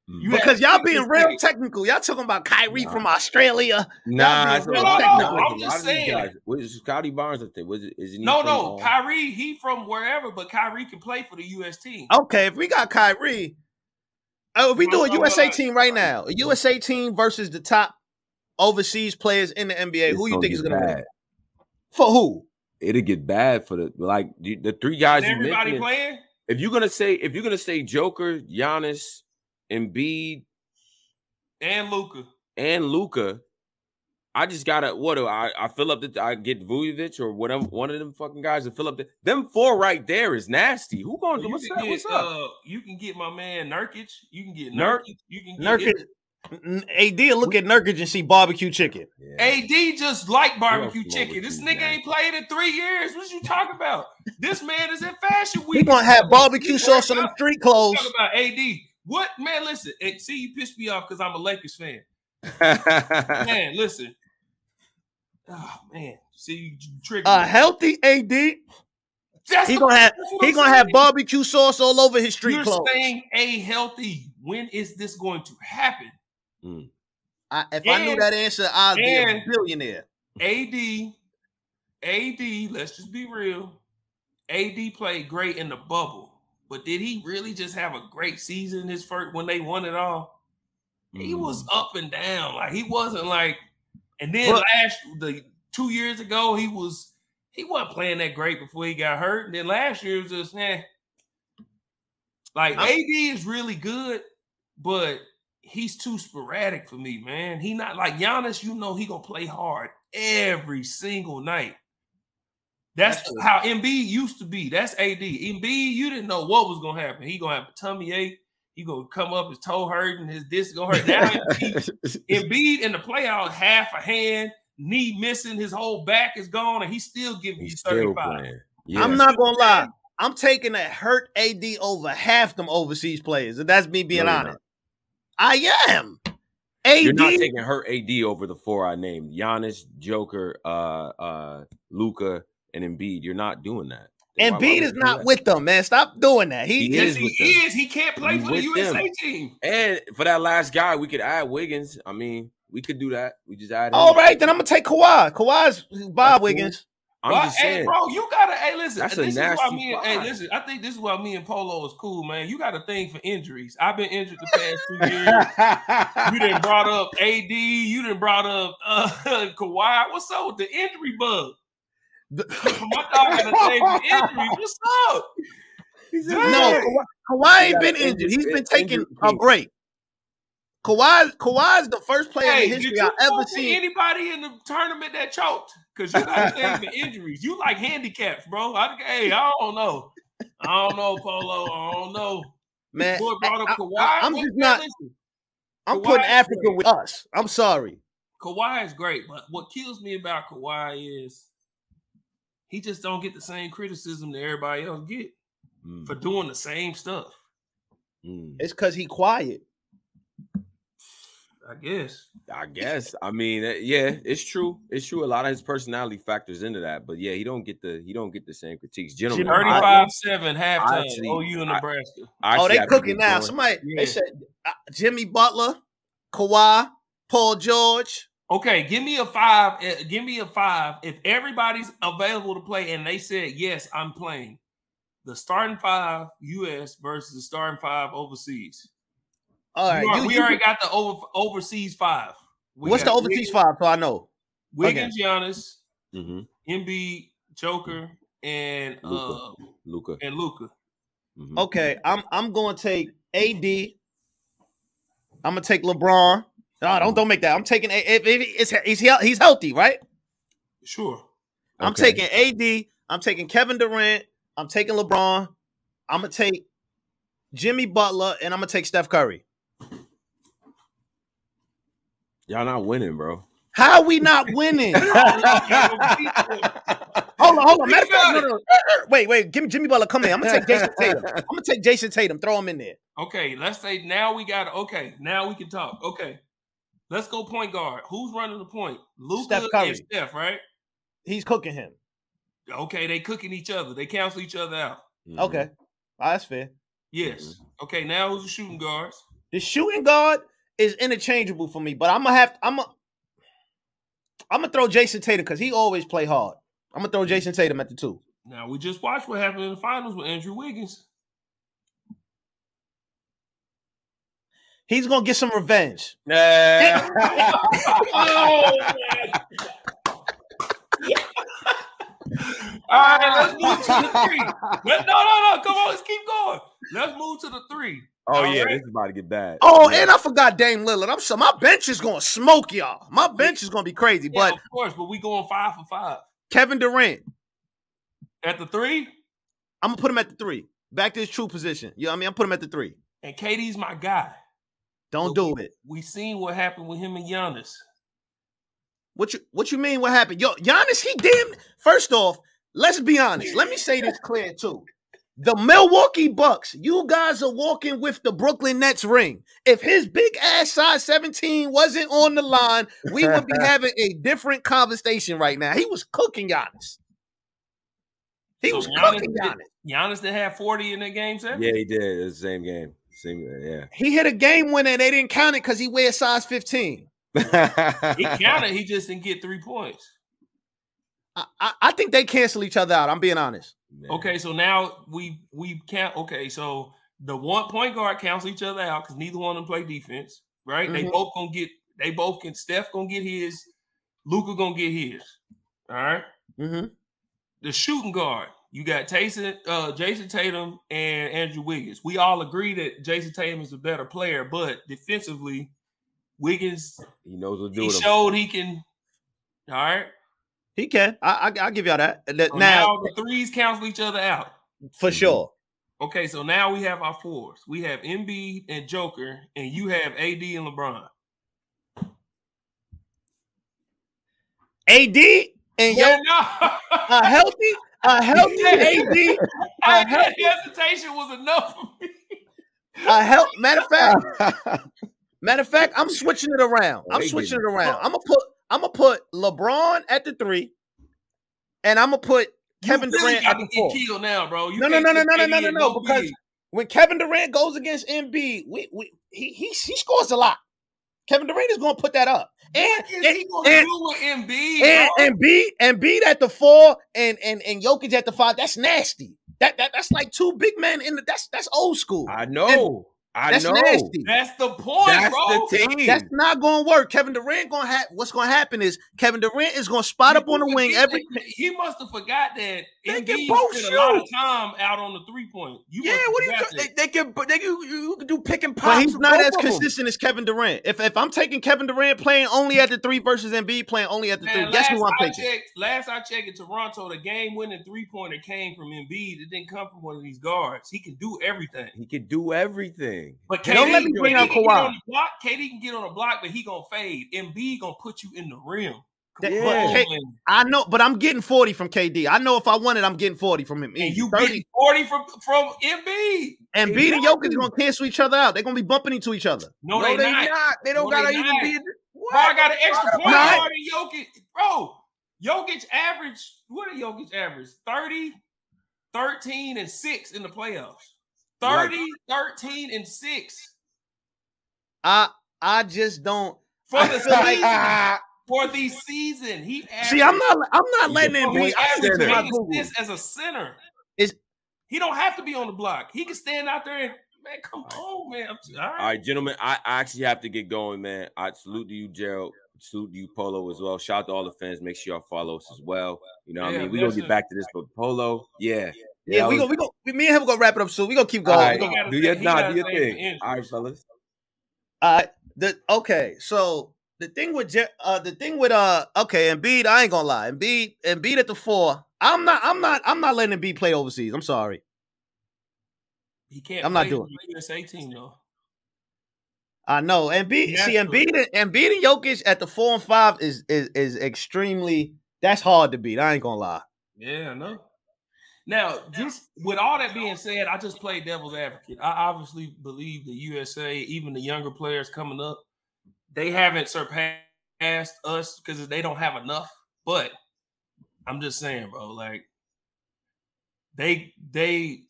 You because y'all being real thing. technical. Y'all talking about Kyrie nah. from Australia. Nah, real no, technical. No, I'm just saying. Was Scotty Barnes up there? Was it, is it no, no. Kyrie, he from wherever, but Kyrie can play for the U S team. Okay, if we got Kyrie, oh, if we do a U S A team right now, a U S A team versus the top overseas players in the N B A, it's who you think is going to win? For who? It'll get bad for the like the three guys. Is everybody you playing? If you're gonna say, if you're gonna say Joker, Giannis, Embiid and Luka and Luka, I just gotta what do I? I fill up the I get Vujovic or whatever one of them fucking guys to fill up the them four right there is nasty. Who gonna do what's, get, what's up? Uh, you can get my man Nurkic. You can get Nurkic. You can get Nurkic. It. A D look at Nurkic and see barbecue chicken. Yeah. A D just like barbecue chicken. This nigga man. ain't played in three years. What you talking about? This man is in Fashion Week. We gonna have barbecue sauce on them street clothes. Talk about A D. What man? Listen, and see, you pissed me off because I'm a Lakers fan. Man, listen. Oh man, see, you triggered. A me. healthy A D. That's he gonna have he gonna saying. have barbecue sauce all over his street You're clothes. You're saying a healthy. When is this going to happen? Mm. I, if and, I knew that answer, I'd be a billionaire. A D, A D. Let's just be real. A D played great in the bubble. But did he really just have a great season his first when they won it all? Mm. He was up and down. Like he wasn't like, and then well, last the two years ago, he was he wasn't playing that great before he got hurt. And then last year it was just eh. Like I, A D is really good, but he's too sporadic for me, man. He not like Giannis, you know he gonna play hard every single night. That's how Embiid used to be. That's A D. Embiid, you didn't know what was going to happen. He going to have a tummy ache. He going to come up, his toe hurting, his disc going to hurt. Now Embiid, Embiid in the playoffs, half a hand, knee missing, his whole back is gone, and he's still giving you thirty-five. Yeah. I'm not going to lie. I'm taking a hurt A D over half them overseas players, and that's me being no, honest. I am. A D. You're not taking hurt A D over the four I named. Giannis, Joker, uh, uh, Luka, and Embiid, you're not doing that. Embiid why, why is not that? with them, man. Stop doing that. He, he is. He is. Them. He can't play He's for the U S A them. team. And for that last guy, we could add Wiggins. I mean, we could do that. We just add. All him. right, then I'm gonna take Kawhi. Kawhi's Bob Wiggins. Cool. I'm but, just saying, hey, bro, you gotta. Hey, listen. That's this a nasty is why me and, hey, listen. I think this is why me and Polo is cool, man. You got a thing for injuries. I've been injured the past two years. You done brought up A D. You done brought up uh, Kawhi. What's up with the injury bug? My dog had a thing injury. What's up? Said, no, Kawhi, Kawhi ain't been injured. He's been taking a break. Kawhi, Kawhi's the first player hey, in history I've ever seen. Anybody in the tournament that choked? Because you got a thing for injuries. You like handicaps, bro. I, hey, I don't know. I don't know, Polo. I don't know. Man, boy brought up I, Kawhi. I, I'm just not. Listen? I'm Kawhi putting Africa great. with us. I'm sorry. Kawhi is great, but what kills me about Kawhi is he just don't get the same criticism that everybody else get mm. for doing the same stuff. Mm. It's because he quiet. I guess. I guess. I mean, yeah, it's true. It's true. A lot of his personality factors into that, but yeah, he don't get the he don't get the same critiques. Generally, thirty-five seven halftime. O U and Nebraska. I, I oh, they cooking now. Going. Somebody yeah. they said uh, Jimmy Butler, Kawhi, Paul George. Okay, give me a five. Give me a five. If everybody's available to play and they said, yes, I'm playing, the starting five U S versus the starting five overseas. All right. Are, you, we you, already got the over, overseas five. We what's the overseas Wiggins, five? So I know. Wiggins, okay. Giannis, mm-hmm. Embiid, Joker, and Luka. Uh, Luka. And Luka. Mm-hmm. Okay, I'm I'm gonna take A D. I'm gonna take LeBron. No, don't don't make that. I'm taking if, if, if he's he's healthy, right? Sure. I'm okay. taking A D. I'm taking Kevin Durant. I'm taking LeBron. I'm gonna take Jimmy Butler, and I'm gonna take Steph Curry. Y'all not winning, bro. How are we not winning? Hold on, hold on. Matter of fact, no, no, no. Wait, wait. Give me Jimmy Butler. Come in. I'm gonna take Jason Tatum. I'm gonna take Jason Tatum. Throw him in there. Okay, let's say now we got. Okay, now we can talk. Okay, let's go point guard. Who's running the point? Luka and Steph, right? He's cooking him. Okay, they cooking each other. They cancel each other out. Mm-hmm. Okay, oh, that's fair. Yes. Mm-hmm. Okay, now who's the shooting guards? The shooting guard is interchangeable for me, but I'm gonna have. I'm gonna. I'm gonna throw Jason Tatum because he always play hard. I'm gonna throw Jason Tatum at the two. Now we just watched what happened in the finals with Andrew Wiggins. He's gonna get some revenge. Nah. Oh, man. All right, let's move to the three. Let, no, no, no. Come on, let's keep going. Let's move to the three. Oh, all yeah, right? This is about to get bad. Oh, yeah. And I forgot Dame Lillard. I'm sure my bench is gonna smoke y'all. My bench is gonna be crazy, yeah, but of course, but we going five for five. Kevin Durant. At the three? I'm gonna put him at the three. Back to his true position. You know what I mean? I'm putting him at the three. And K D's my guy. Don't so do we, it. We seen what happened with him and Giannis. What you what you mean what happened? Yo, Giannis, he damn first off, let's be honest. Let me say this clear too. The Milwaukee Bucks, you guys are walking with the Brooklyn Nets ring. If his big ass size seventeen wasn't on the line, we would be having a different conversation right now. He was cooking Giannis. He so was Giannis cooking Giannis. Did, Giannis didn't have forty in that game, seven? Yeah, he did. It was the same game. Same, yeah. He hit a game winner and they didn't count it because he wears size fifteen. He counted. He just didn't get three points. I, I, I think they cancel each other out. I'm being honest. Man. Okay, so now we we can't. Okay, so the one point guard cancel each other out because neither one of them play defense, right? Mm-hmm. They both gonna get. They both can. Steph gonna get his. Luka gonna get his. All right. Mm-hmm. The shooting guard. You got Jason, uh, Jason Tatum and Andrew Wiggins. We all agree that Jason Tatum is a better player, but defensively, Wiggins he knows what to do. He showed him. He can. All right. He can. I, I, I'll give y'all that. that so now, now the threes cancel each other out. For sure. Okay, so now we have our fours. We have Embiid and Joker, and you have A D and LeBron. A D and yeah, no. a healthy, a healthy A D. A healthy hesitation was enough for me. A help, matter of fact, matter of fact, I'm switching it around. I'm switching it around. I'm gonna put. I'm gonna put LeBron at the three, and I'm gonna put Kevin you really Durant at the four. Get killed now, bro. You no, no, no, no, no, no, no, no, no, because when Kevin Durant goes against Embiid, we we he he he scores a lot. Kevin Durant is gonna put that up, and and, he gonna and, do with Embiid, and, and Embiid, Embiid at the four, and and and Jokic at the five. That's nasty. That that that's like two big men in the. That's that's old school. I know. And, I that's know. Nasty. That's the point, that's bro. The team. That's not going to work. Kevin Durant going to have. What's going to happen is Kevin Durant is going to spot he up on the wing. He, every he must have forgot that they can both shoot a lot of time out on the three point. You yeah, what do you? They, they can, but they can, you can do pick and pop. But he's not as consistent as Kevin Durant. If if I'm taking Kevin Durant playing only at the three versus Embiid playing only at the Man, three, guess who I'm I taking? Checked, last I checked in Toronto, the game winning three pointer came from Embiid. It didn't come from one of these guards. He can do everything. He can do everything. But K D, don't let me bring out Kawhi. K D can get on a block, but he gonna fade. Embiid gonna put you in the rim. Yeah. K, I know, but I'm getting forty from K D. I know if I want it, I'm getting forty from him. And you thirty. Getting forty from from Embiid. And Embiid and Jokic gonna cancel each other out. They're gonna be bumping into each other. No, no they, they not. not. They don't no, gotta they even not. be. What? Bro, I got an extra point guard in Jokic, bro. Jokic average. What did Jokic average? thirty, thirteen, and six in the playoffs. thirty, thirteen, and six. I I just don't. For the season, for the season. He averaged, see, I'm not, I'm not letting him be this as a center. It's, he don't have to be on the block. He can stand out there and man, come on, man. I'm just, all, right. all right, gentlemen, I, I actually have to get going, man. I salute to you, Gerald. Salute to you, Polo, as well. Shout out to all the fans. Make sure y'all follow us as well. You know what yeah, I mean? We're gonna get back to this, but Polo, yeah. Yeah, yeah we was, go, we go. Me and him are gonna wrap it up soon. We're gonna keep going. Right. Gonna, do your, nah, do your thing. All right, fellas. Uh, the okay, so the thing with uh, the thing with uh, okay, Embiid, I ain't gonna lie, Embiid, Embiid at the four. I'm not, I'm not, I'm not letting Embiid play overseas. I'm sorry, he can't. I'm not doing U S A team though. I know, Embiid, see, Embiid, Embiid and Jokic at the four and five is is is extremely. That's hard to beat. I ain't gonna lie. Yeah, I know. Now, just with all that being said, I just play devil's advocate. I obviously believe the U S A, even the younger players coming up, they haven't surpassed us because they don't have enough. But I'm just saying, bro, like they they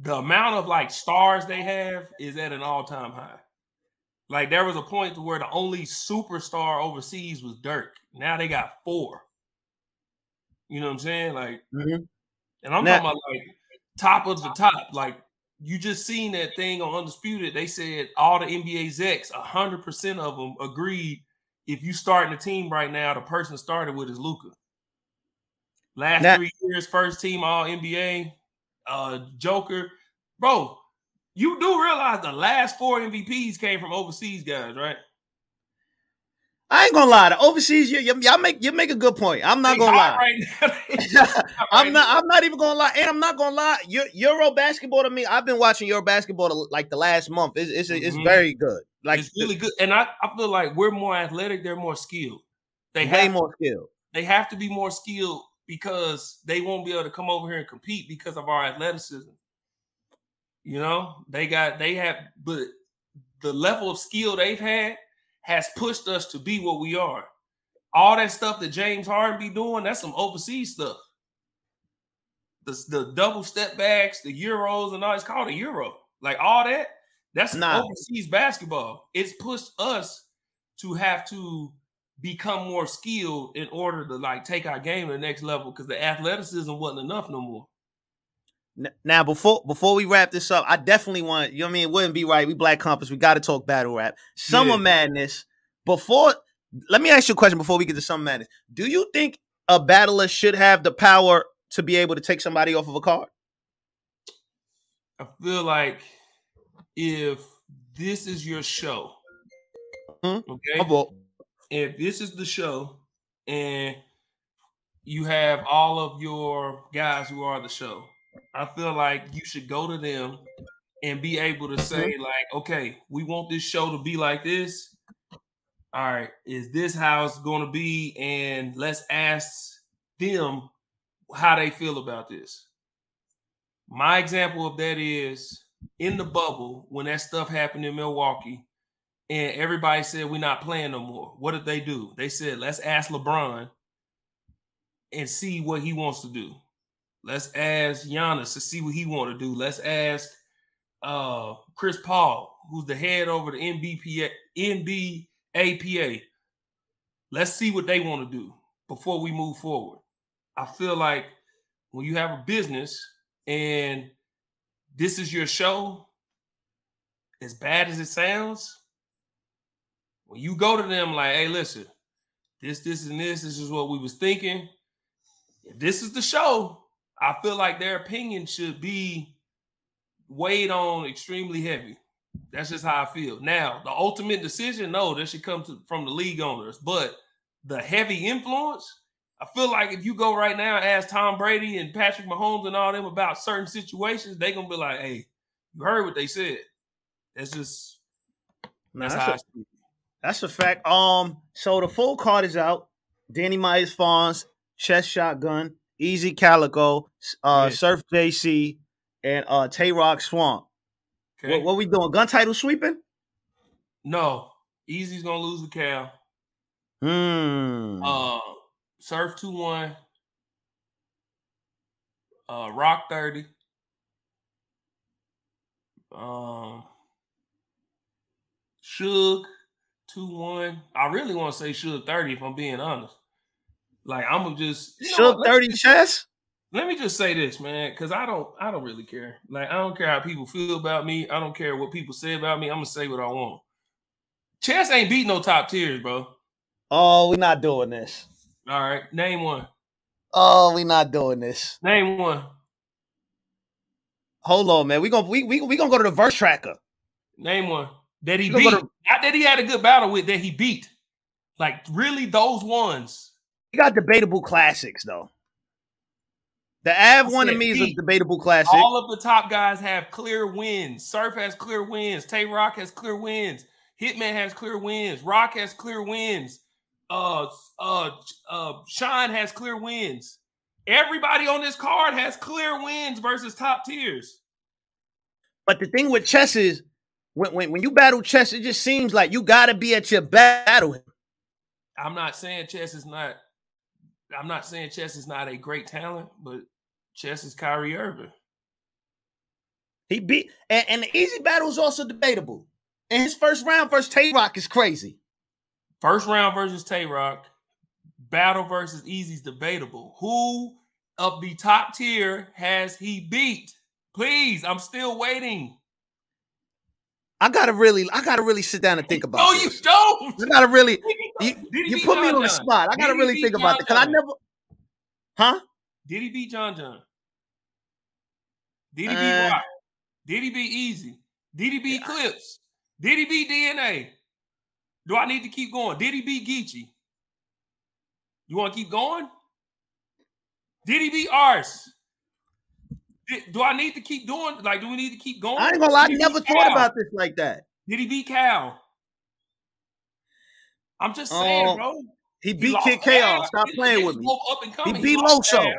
the amount of like stars they have is at an all-time high. Like there was a point to where the only superstar overseas was Dirk. Now they got four. You know what I'm saying? Like, mm-hmm. and I'm now, talking about like top of the top. Like, you just seen that thing on Undisputed. They said all the N B A's ex, one hundred percent of them agreed if you starting a team right now, the person started with is Luka. Last now, three years, first team All N B A, uh, Joker. Bro, you do realize the last four M V Ps came from overseas guys, right? I ain't gonna lie. The overseas, you, you, y'all make you make a good point. I'm not gonna lie. Right I'm not. I'm not even gonna lie, and I'm not gonna lie. Euro, Euro basketball to me, I've been watching Euro basketball to, like the last month. It's it's, mm-hmm. it's very good. Like it's really good, and I, I feel like we're more athletic. They're more skilled. They way have, more skilled. They have to be more skilled because they won't be able to come over here and compete because of our athleticism. You know, they got they have, but the level of skill they've had has pushed us to be what we are. All that stuff that James Harden be doing, that's some overseas stuff. The, the double step backs, the Euros and all, it's called a Euro. Like all that, that's nah. overseas basketball. It's pushed us to have to become more skilled in order to like take our game to the next level because the athleticism wasn't enough no more. Now, before before we wrap this up, I definitely want, you know what I mean? It wouldn't be right. We Black Compass. We got to talk battle rap. Summer yeah. Madness. Before, let me ask you a question before we get to Summer Madness. Do you think a battler should have the power to be able to take somebody off of a card? I feel like if this is your show, mm-hmm. okay? If this is the show and you have all of your guys who are the show, I feel like you should go to them and be able to say, like, okay, we want this show to be like this. All right, is this how it's going to be? And let's ask them how they feel about this. My example of that is in the bubble when that stuff happened in Milwaukee and everybody said we're not playing no more. What did they do? They said, let's ask LeBron and see what he wants to do. Let's ask Giannis to see what he want to do. Let's ask uh, Chris Paul, who's the head over the N B A P A. Let's see what they want to do before we move forward. I feel like when you have a business and this is your show, as bad as it sounds, when you go to them like, hey, listen, this, this, and this, this is what we was thinking. If this is the show, I feel like their opinion should be weighed on extremely heavy. That's just how I feel. Now, the ultimate decision, no, that should come to, from the league owners. But the heavy influence, I feel like if you go right now and ask Tom Brady and Patrick Mahomes and all them about certain situations, they're going to be like, hey, you heard what they said. That's just that's, that's how a, I feel. That's a fact. Um, so the full card is out. Danny Myers Fawns, Chess Shotgun, Easy Calico, uh, yes. Surf J C, and uh, Tay Rock Swamp. Okay. What, what we doing? Gun title sweeping? No. Easy's going to lose the Cal. Mm. Uh, Surf two one. Uh, Rock thirty. Um, Suge two one. I really want to say Shug thirty, if I'm being honest. Like, I'm going to just... You know, Shug thirty chess? Let me just say this, man, because I don't I don't really care. Like, I don't care how people feel about me. I don't care what people say about me. I'm going to say what I want. Chess ain't beat no top tiers, bro. Oh, we're not doing this. All right. Name one. Oh, we're not doing this. Name one. Hold on, man. We're going we, we, we gonna go to the verse tracker. Name one. That he beat. To... Not that he had a good battle with, that he beat. Like, really, those ones. He got debatable classics, though. The Av one to me is a debatable classic. All of the top guys have clear wins. Surf has clear wins. Tay Rock has clear wins. Hitman has clear wins. Rock has clear wins. Uh, uh, uh, Sean has clear wins. Everybody on this card has clear wins versus top tiers. But the thing with chess is, when, when, when you battle chess, it just seems like you got to be at your battle. I'm not saying chess is not. I'm not saying chess is not a great talent, but chess is Kyrie Irving. He beat, and, and the easy battle is also debatable. And his first round versus Tay Rock is crazy. First round versus Tay Rock, battle versus easy is debatable. Who of the top tier has he beat? Please, I'm still waiting. I gotta really, I gotta really sit down and think about. No, this. You don't. I gotta really. You, you put John me on John? the spot. I gotta really think John about that because I never. Huh? Did he beat John John? Did he uh, beat Rock? Did he beat Easy? Did he beat yeah. Clips? Did he beat D N A? Do I need to keep going? Did he beat Geechee? You want to keep going? Did he beat Arce? Do I need to keep doing? Like, do we need to keep going? I ain't gonna lie, I never thought about this like that. Did he beat Cal? I'm just saying, um, bro. He beat Kid Chaos. Stop playing with me. He beat Loso.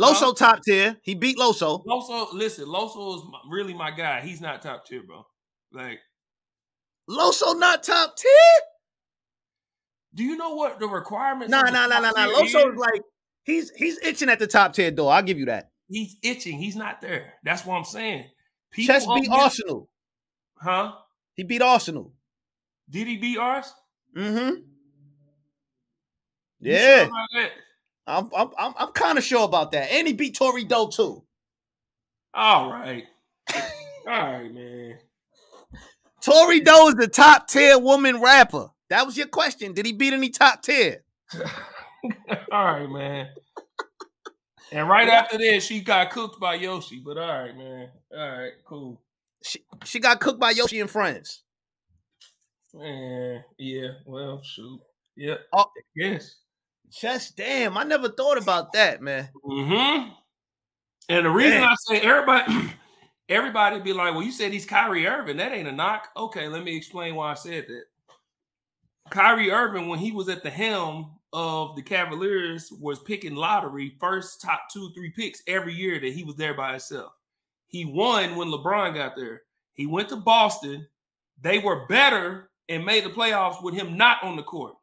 Loso top tier. He beat Loso. Loso, listen, Loso is really my guy. He's not top tier, bro. Like, Loso not top tier? Do you know what the requirements? No, no, no, no, no. Loso is like he's he's itching at the top tier door. I'll give you that. He's itching. He's not there. That's what I'm saying. People Chess beat Arsenal. Huh? He beat Arsenal. Did he beat Arse? Mm-hmm. Yeah. Sure about that? I'm I'm I'm, I'm kind of sure about that. And he beat Torrey Doe too. All right. All right, man. Torrey Doe is the top tier woman rapper. That was your question. Did he beat any top tier? All right, man. And right after this, she got cooked by Yoshi. But all right, man. All right, cool. She she got cooked by Yoshi and friends. Man, yeah. Well, shoot. Yeah. Oh, yes. Just damn. I never thought about that, man. Mm-hmm. And the reason damn. I say everybody, everybody be like, "Well, you said he's Kyrie Irving. That ain't a knock." Okay, let me explain why I said that. Kyrie Irving, when he was at the helm of the Cavaliers, was picking lottery first top two, three picks every year that he was there by himself. He won when LeBron got there. He went to Boston. They were better and made the playoffs with him not on the court.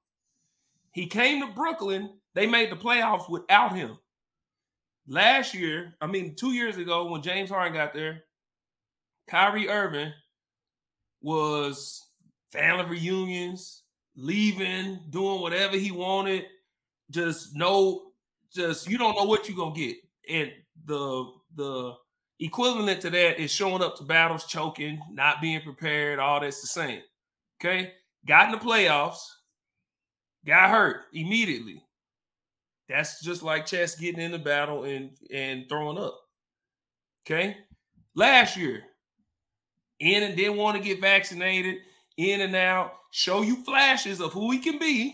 He came to Brooklyn. They made the playoffs without him. Last year, I mean, two years ago when James Harden got there, Kyrie Irving was family reunions, leaving, doing whatever he wanted, just no, just you don't know what you're gonna get. And the the equivalent to that is showing up to battles, choking, not being prepared, all that's the same. Okay, got in the playoffs, got hurt immediately. That's just like Chess getting in the battle and and throwing up. Okay, last year, in and didn't want to get vaccinated. In and out, show you flashes of who he can be.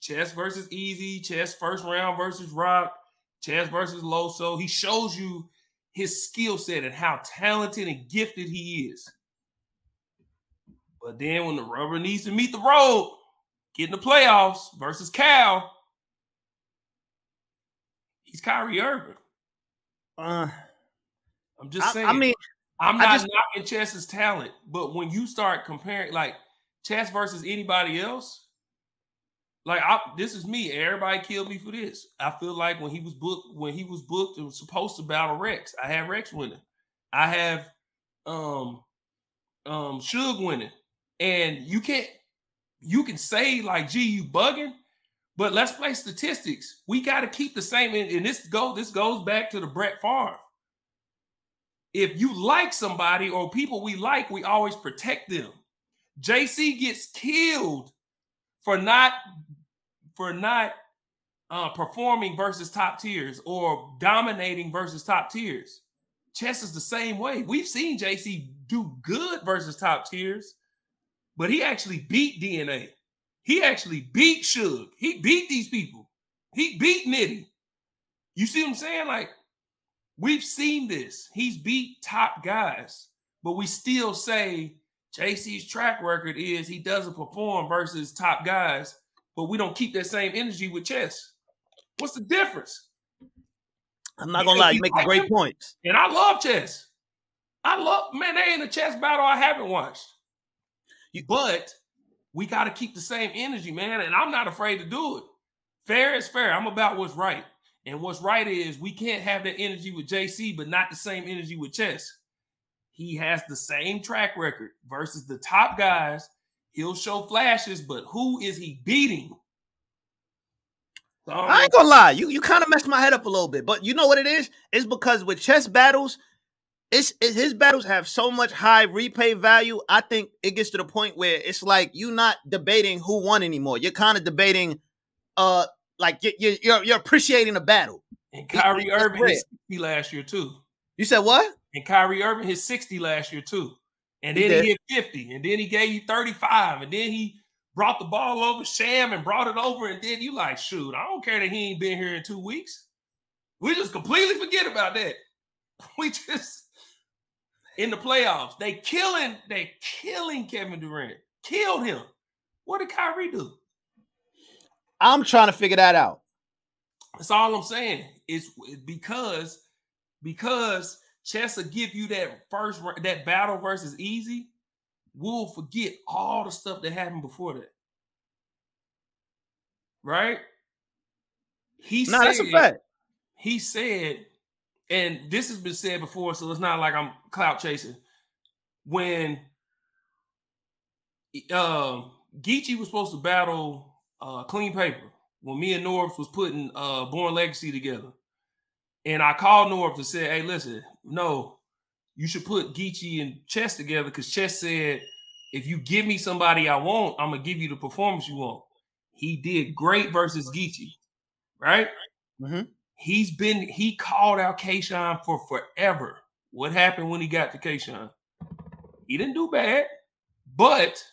Chess versus Easy, Chess first round versus Rock, Chess versus Loso. He shows you his skill set and how talented and gifted he is. But then when the rubber needs to meet the road, get in the playoffs versus Cal, he's Kyrie Irving. Uh, I'm just I, saying. I mean. I'm not just, knocking Chess's talent, but when you start comparing, like, Chess versus anybody else, like, I, this is me. Everybody killed me for this. I feel like when he was booked, when he was booked, it was supposed to battle Rex. I have Rex winning. I have um, um, Shug winning. And you can't, you can say, like, gee, you bugging, but let's play statistics. We got to keep the same. And, and this, go, this goes back to the Brett Favre. If you like somebody or people we like, we always protect them. J C gets killed for not for not uh, performing versus top tiers or dominating versus top tiers. Chess is the same way. We've seen J C do good versus top tiers, but he actually beat D N A. He actually beat Suge. He beat these people. He beat Nitty. You see what I'm saying? Like, we've seen this. He's beat top guys, but we still say J C's track record is he doesn't perform versus top guys, but we don't keep that same energy with Chess. What's the difference? I'm not going to lie. You make a great point. And I love Chess. I love, man, there ain't a Chess battle I haven't watched. But we got to keep the same energy, man, and I'm not afraid to do it. Fair is fair. I'm about what's right. And what's right is we can't have that energy with J C, but not the same energy with Chess. He has the same track record versus the top guys. He'll show flashes, but who is he beating? So I, I ain't gonna lie. You you kind of messed my head up a little bit, but you know what it is? It's because with Chess battles, it's, it's his battles have so much high replay value. I think it gets to the point where it's like you're not debating who won anymore. You're kind of debating uh. Like you're you're you're appreciating the battle. And Kyrie he, Irving hit sixty last year too. You said what? And Kyrie Irving hit sixty last year too. And then he, he hit fifty. And then he gave you thirty-five. And then he brought the ball over, sham, and brought it over. And then you like, shoot, I don't care that he ain't been here in two weeks. We just completely forget about that. We just in the playoffs. They killing. They killing Kevin Durant. Killed him. What did Kyrie do? I'm trying to figure that out. That's all I'm saying. It's because because Chess will give you that first that battle versus easy. We'll forget all the stuff that happened before that, right? He no, said, that's a fact. He said, and this has been said before, so it's not like I'm clout chasing. When uh, Geechee was supposed to battle. Uh, Clean Paper, when me and Norbs was putting uh, Born Legacy together. And I called Norbs and said, hey, listen, no, you should put Geechee and Chess together because Chess said, if you give me somebody I want, I'm going to give you the performance you want. He did great versus Geechee, right? Mm-hmm. He's been, he called out Kayshawn for forever. What happened when he got to Kayshawn? He didn't do bad, but...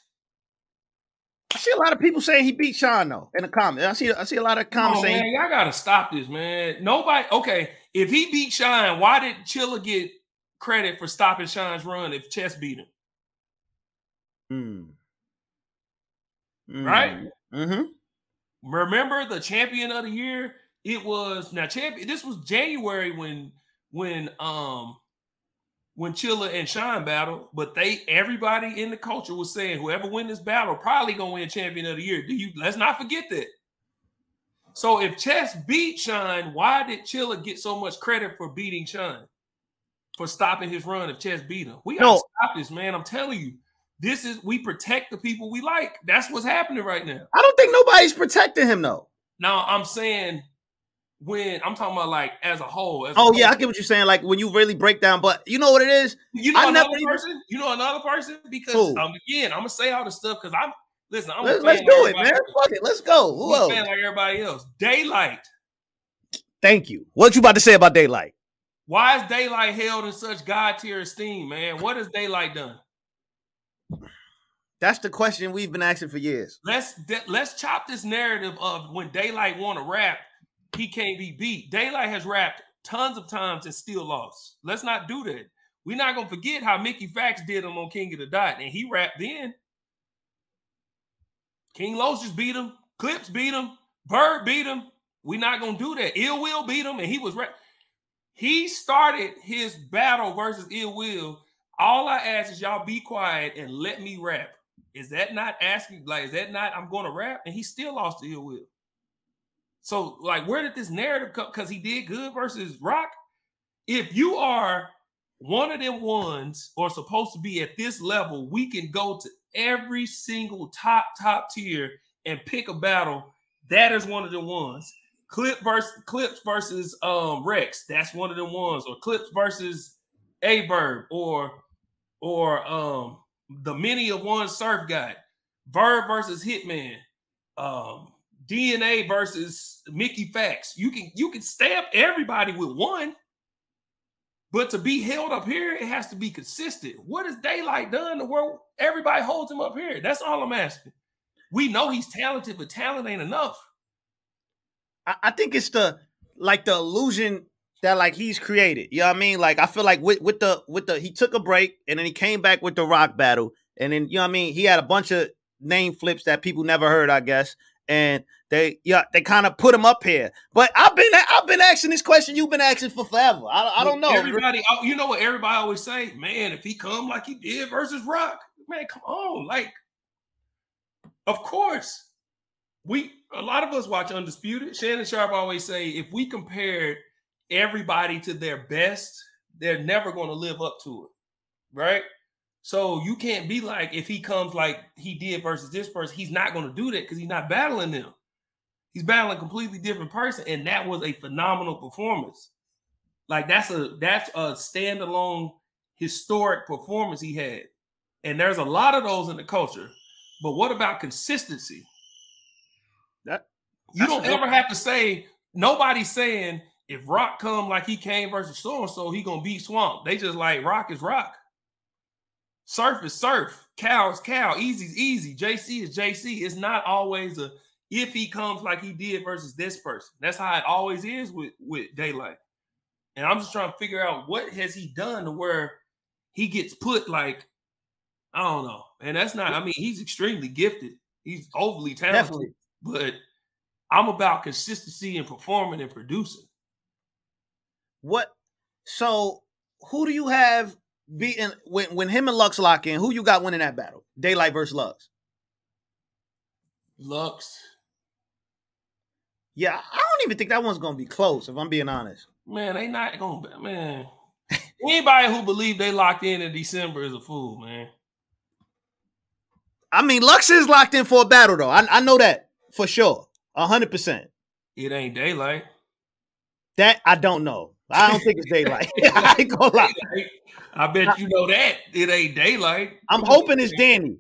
I see a lot of people saying he beat Sean though in the comments. I see I see a lot of comments oh, saying man, y'all gotta stop this, man. Nobody okay. If he beat Sean, why did Chilla get credit for stopping Sean's run if Chess beat him? Mm. Mm. Right? Mm-hmm. Remember the champion of the year? It was now champion. This was January when when um when Chilla and Sean battled, but they everybody in the culture was saying whoever win this battle probably gonna win champion of the year. Do you let's not forget that. So if Chess beat Sean, why did Chilla get so much credit for beating Sean? For stopping his run if Chess beat him. We gotta no. stop this, man. I'm telling you, this is we protect the people we like. That's what's happening right now. I don't think nobody's protecting him though. No, I'm saying. When I'm talking about like as a whole. As oh, a yeah, whole. I get what you're saying. Like when you really break down, but you know what it is? You know I another never person? Even... You know another person? Because um, again, I'm going to say all this stuff because I'm, listen, I'm Let's, let's like do it, man. Else. Fuck it. Let's go. Who else? Like everybody else. Daylight. Thank you. What you about to say about Daylight? Why is Daylight held in such God-tier esteem, man? What has Daylight done? That's the question we've been asking for years. Let's, let's chop this narrative of when Daylight won a rap. He can't be beat. Daylight has rapped tons of times and still lost. Let's not do that. We're not going to forget how Mickey Fax did him on King of the Dot, and he rapped then. King Lozius beat him. Clips beat him. Verb beat him. We're not going to do that. Ill Will beat him, and he was rap- He started his battle versus Ill Will. All I ask is y'all be quiet and let me rap. Is that not asking? Like, is that not I'm going to rap? And he still lost to Ill Will. So, like, where did this narrative come? Because he did good versus Rock. If you are one of them ones or supposed to be at this level, we can go to every single top, top tier and pick a battle, that is one of the ones. Clip versus, Clips versus um, Rex, that's one of the ones. Or Clips versus A Verb, or or um, the many of one surf guy. Verb versus Hitman. Um, D N A versus Mickey Facts. You can you can stamp everybody with one, but to be held up here, it has to be consistent. What has Daylight done to where everybody holds him up here? That's all I'm asking. We know he's talented, but talent ain't enough. I, I think it's the like the illusion that like he's created. You know what I mean? Like I feel like with with the with the he took a break and then he came back with the rock battle. And then you know what I mean, he had a bunch of name flips that people never heard, I guess. And they, yeah, they kind of put him up here. But I've been, I've been asking this question. You've been asking for forever. I, I don't know. Everybody, you know what everybody always say, man. If he come like he did versus Rock, man, come on. Like, of course, we a lot of us watch Undisputed. Shannon Sharp always say, if we compared everybody to their best, they're never going to live up to it, right? So you can't be like, if he comes like he did versus this person, he's not going to do that because he's not battling them. He's battling a completely different person, and that was a phenomenal performance. Like that's a that's a standalone historic performance he had, and there's a lot of those in the culture. But what about consistency? That you don't ever have to say nobody's saying if Rock come like he came versus so and so, he gonna beat Swamp. They just like Rock is Rock. Surf is surf, cow is cow, easy is easy, J C is J C. It's not always a if he comes like he did versus this person. That's how it always is with, with Daylight. And I'm just trying to figure out what has he done to where he gets put like, I don't know. And that's not, I mean, he's extremely gifted. He's overly talented. Definitely. But I'm about consistency and performing and producing. What? So who do you have beating when when him and Lux lock in? Who you got winning that battle? Daylight versus Lux. Lux. Yeah, I don't even think that one's gonna be close. If I'm being honest, man, they not gonna be, man. Anybody who believe they locked in in December is a fool, man. I mean, Lux is locked in for a battle though. I I know that for sure, a hundred percent. It ain't Daylight. That I don't know. I don't think it's Daylight. I ain't gonna lie. I bet you know that it ain't Daylight. I'm hoping it's Danny.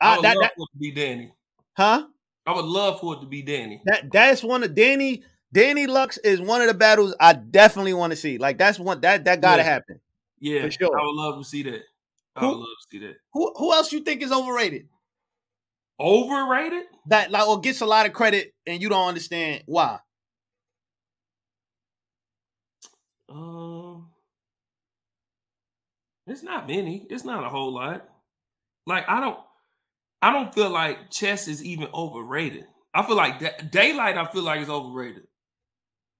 I, I would that, love that, for it to be Danny. Huh? I would love for it to be Danny. That that's one of Danny. Danny Lux is one of the battles I definitely want to see. Like that's one that that gotta yeah. happen. Yeah, for sure. I would love to see that. I who, would love to see that. Who who else you think is overrated? Overrated? That like or gets a lot of credit and you don't understand why. Um, it's not many. It's not a whole lot. Like I don't, I don't feel like chess is even overrated. I feel like da- Daylight. I feel like is overrated.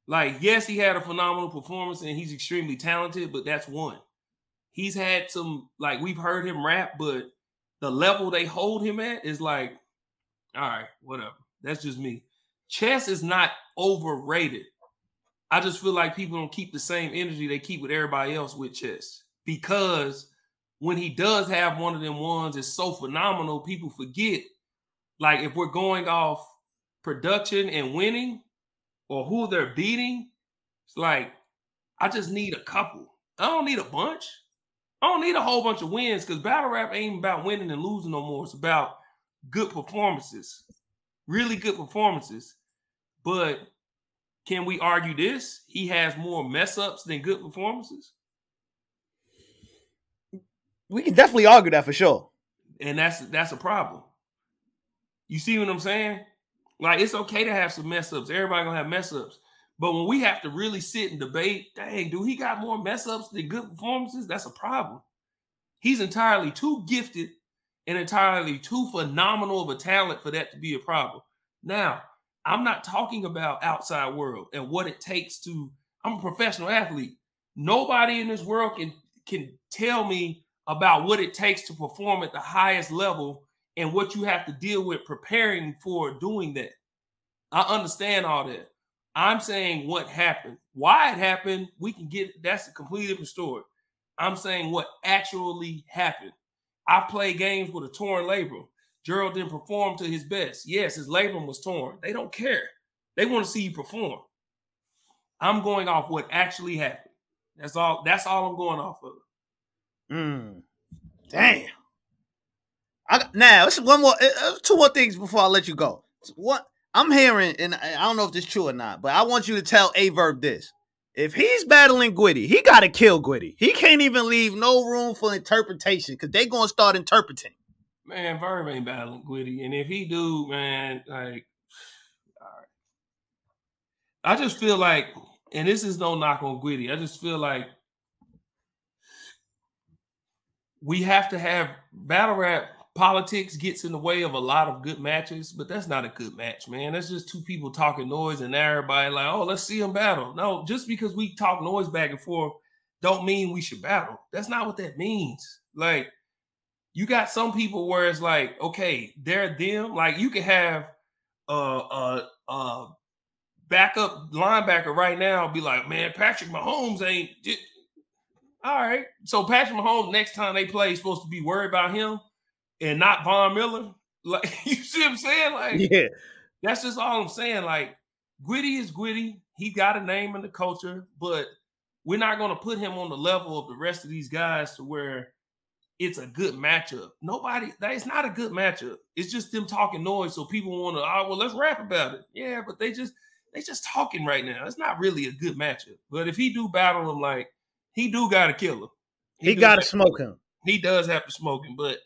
Like yes, he had a phenomenal performance and he's extremely talented, but that's one. He's had some like we've heard him rap, but the level they hold him at is like, all right, whatever. That's just me. Chess is not overrated. I just feel like people don't keep the same energy they keep with everybody else with chess, because when he does have one of them ones, it's so phenomenal. People forget, like if we're going off production and winning or who they're beating, it's like, I just need a couple. I don't need a bunch. I don't need a whole bunch of wins because battle rap ain't about winning and losing no more. It's about good performances, really good performances. But can we argue this? He has more mess-ups than good performances? We can definitely argue that for sure. And that's that's a problem. You see what I'm saying? Like, it's okay to have some mess-ups. Everybody gonna have mess-ups. But when we have to really sit and debate, dang, do he got more mess-ups than good performances? That's a problem. He's entirely too gifted and entirely too phenomenal of a talent for that to be a problem. Now, I'm not talking about outside world and what it takes to, I'm a professional athlete. Nobody in this world can, can tell me about what it takes to perform at the highest level and what you have to deal with preparing for doing that. I understand all that. I'm saying what happened, why it happened. We can get, that's a completely different story. I'm saying what actually happened. I've played games with a torn labrum. Gerald didn't perform to his best. Yes, his labrum was torn. They don't care. They want to see you perform. I'm going off what actually happened. That's all. That's all I'm going off of. Mm. Damn. I, now, it's one more, uh, two more things before I let you go. What I'm hearing, and I don't know if this is true or not, but I want you to tell A-Verb this. If he's battling Gwiddy, he got to kill Gwiddy. He can't even leave no room for interpretation because they're going to start interpreting. Man, Verb ain't battling Gwiddy. And if he do, man, like, all right. I just feel like, and this is no knock on Gwiddy, I just feel like we have to have battle rap. Politics gets in the way of a lot of good matches, but that's not a good match, man. That's just two people talking noise and everybody like, oh, let's see them battle. No, just because we talk noise back and forth don't mean we should battle. That's not what that means. Like, you got some people where it's like, okay, they're them. Like, you could have a uh, uh, uh, backup linebacker right now be like, man, Patrick Mahomes ain't di-. All right. So Patrick Mahomes, next time they play, is supposed to be worried about him. And not Von Miller. Like, you see what I'm saying? Like, yeah. That's just all I'm saying. Like, Gwiddy is Gwiddy. He got a name in the culture, but we're not going to put him on the level of the rest of these guys to where it's a good matchup. Nobody, that it's not a good matchup. It's just them talking noise. So people want to, oh, well, let's rap about it. Yeah, but they just, they just talking right now. It's not really a good matchup. But if he do battle him, like, he do got to kill him. He, he got to smoke him. him. He does have to smoke him, but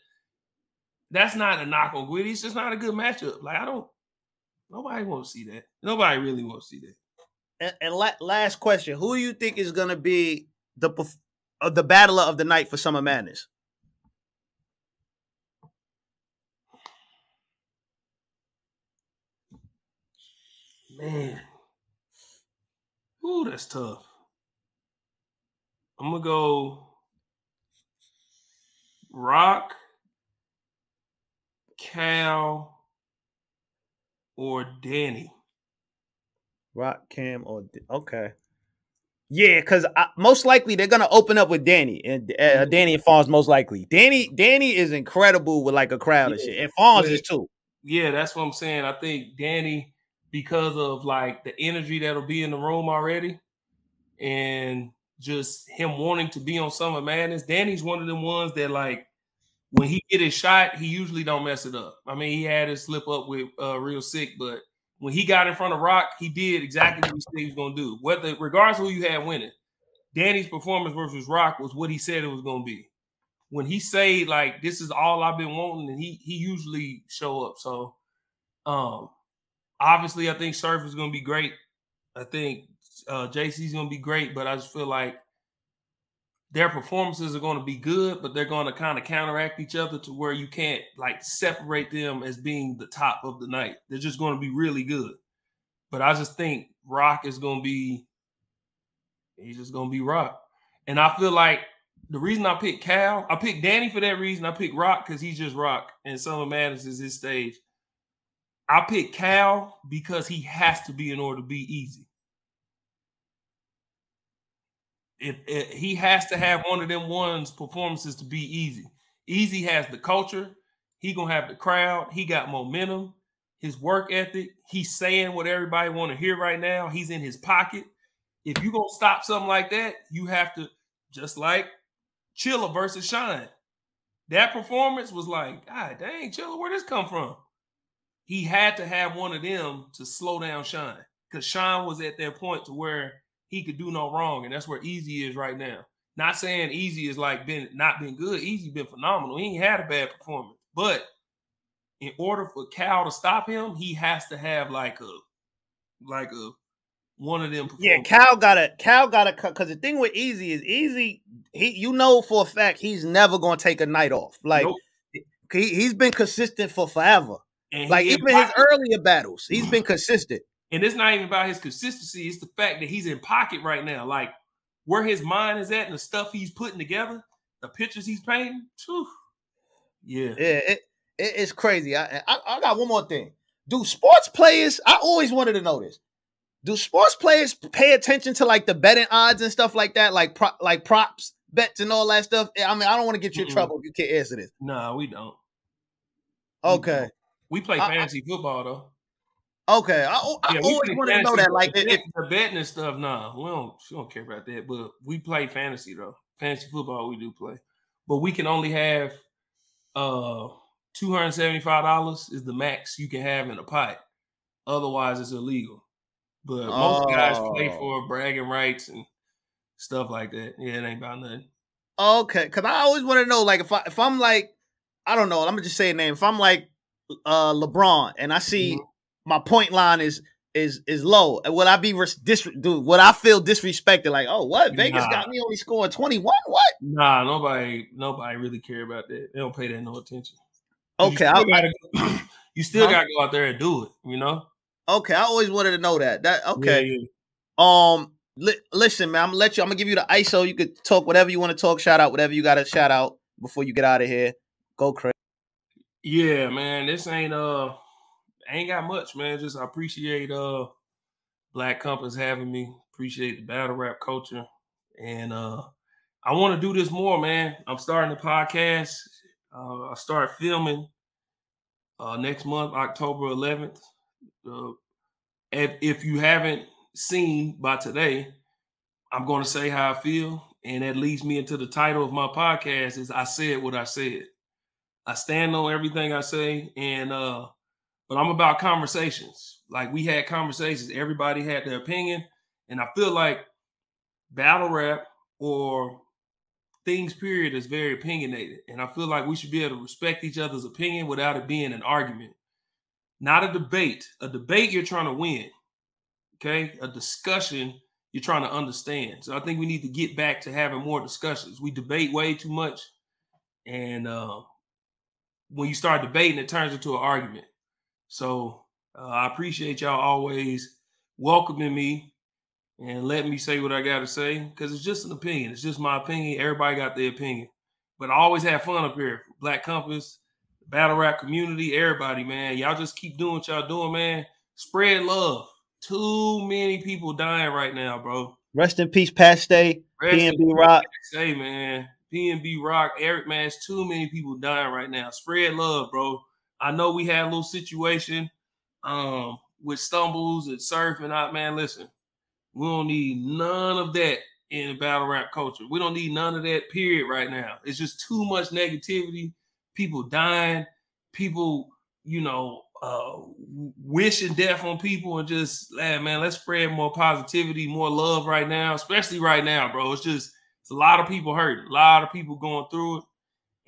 that's not a knock on Gwiddy. It's just not a good matchup. Like, I don't – nobody wants to see that. Nobody really wants to see that. And, and la last question. Who do you think is going to be the uh, the battler of the night for Summer Madness? Man. Ooh, that's tough. I'm going to go Rock, Cam, or Danny. Rock, Cam, or D okay, yeah, because most likely they're gonna open up with Danny, and uh, Danny and Fawns most likely. Danny, Danny is incredible with like a crowd yeah. and shit, and Fawns yeah. is too. Yeah, that's what I'm saying. I think Danny, because of like the energy that'll be in the room already, and just him wanting to be on Summer Madness. Danny's one of them ones that like, when he get his shot, he usually don't mess it up. I mean, he had his slip up with uh, Real Sick, but when he got in front of Rock, he did exactly what he said he was going to do. Whether, regardless of who you had winning, Danny's performance versus Rock was what he said it was going to be. When he say, like, this is all I've been wanting, and he, he usually show up. So, um, obviously, I think Surf is going to be great. I think uh, J C's going to be great, but I just feel like their performances are going to be good, but they're going to kind of counteract each other to where you can't like separate them as being the top of the night. They're just going to be really good. But I just think Rock is going to be, he's just going to be Rock. And I feel like the reason I picked Cal, I picked Danny for that reason. I picked Rock because he's just Rock and Summer Madness is his stage. I picked Cal because he has to be in order to be easy. If, if he has to have one of them ones performances to be easy. Easy has the culture. He gonna have the crowd. He got momentum. His work ethic. He's saying what everybody want to hear right now. He's in his pocket. If you gonna stop something like that, you have to, just like Chilla versus Shine. That performance was like, God dang, Chilla, where this come from? He had to have one of them to slow down Shine because Shine was at that point to where he could do no wrong, and that's where Easy is right now. Not saying Easy is like been not been good. Easy been phenomenal. He ain't had a bad performance. But in order for Cal to stop him, he has to have like a like a one of them. Yeah, Cal gotta Cal gotta because the thing with Easy is Easy. He you know for a fact he's never gonna take a night off. Like nope. he he's been consistent for forever. And like even his earlier battles, he's been consistent. And it's not even about his consistency. It's the fact that he's in pocket right now. Like, where his mind is at and the stuff he's putting together, the pictures he's painting, whew. Yeah. Yeah, it, it, it's crazy. I, I I got one more thing. Do sports players, I always wanted to know this. Do sports players pay attention to, like, the betting odds and stuff like that, like, pro, like props, bets and all that stuff? I mean, I don't want to get you in trouble if you can't answer this. No, we don't. Okay. We play fantasy I, football, though. Okay. I, I yeah, always want to know that. Like the, it, the betting and stuff, nah, we don't, we don't care about that. But we play fantasy, though. Fantasy football, we do play. But we can only have uh, two hundred seventy-five dollars is the max you can have in a pot. Otherwise, it's illegal. But most oh. guys play for bragging rights and stuff like that. Yeah, it ain't about nothing. Okay, because I always want to know, like, if, I, if I'm like, I don't know, I'm going to just say a name. If I'm like uh, LeBron and I see mm-hmm. my point line is is is low, would I be res- dis- dude, would I feel disrespected? Like, oh, what? Vegas nah. got me only scoring twenty-one? What? Nah, nobody nobody really care about that. They don't pay that no attention. Okay. You still, gotta, I, you still I, gotta go out there and do it, you know? Okay, I always wanted to know that. That okay. Yeah, yeah. Um, li- listen, man, I'm gonna let you. I'm gonna give you the I S O. You could talk whatever you want to talk. Shout out whatever you got to shout out before you get out of here. Go crazy. Yeah, man, this ain't uh, ain't got much, man. Just I appreciate uh, Black Compass having me. Appreciate the battle rap culture, and uh, I want to do this more, man. I'm starting the podcast. Uh, I start filming uh next month, October eleventh. Uh, if, if you haven't seen by today, I'm going to say how I feel. And that leads me into the title of my podcast is I Said What I Said. I stand on everything I say. And, uh, but I'm about conversations. Like we had conversations. Everybody had their opinion. And I feel like battle rap or things period is very opinionated. And I feel like we should be able to respect each other's opinion without it being an argument. Not a debate. A debate you're trying to win, okay? A discussion you're trying to understand. So I think we need to get back to having more discussions. We debate way too much. And uh, when you start debating, it turns into an argument. So uh, I appreciate y'all always welcoming me and letting me say what I got to say because it's just an opinion. It's just my opinion. Everybody got their opinion. But I always have fun up here. Black Compass, battle rap community, everybody, man. Y'all just keep doing what y'all doing, man. Spread love. Too many people dying right now, bro. Rest in peace, Paste, P N B Rock. Hey, man. P N B Rock, Eric, man. It's too many people dying right now. Spread love, bro. I know we had a little situation um, with stumbles and surf and out, man. Listen, we don't need none of that in battle rap culture. We don't need none of that, period, right now. It's just too much negativity. People dying, people, you know, uh, wishing death on people and just, man, let's spread more positivity, more love right now, especially right now, bro. It's just it's a lot of people hurting, a lot of people going through it.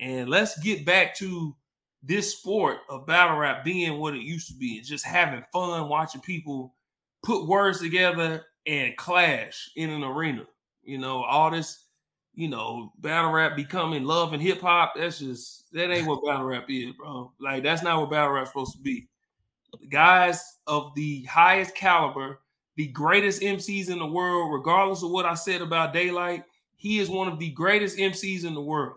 And let's get back to this sport of battle rap being what it used to be and just having fun, watching people put words together and clash in an arena. You know, all this. You know, battle rap becoming love and hip hop. That's just, that ain't what battle rap is, bro. Like, that's not what battle rap's supposed to be. The guys of the highest caliber, the greatest M Cs in the world, regardless of what I said about Daylight, he is one of the greatest M Cs in the world.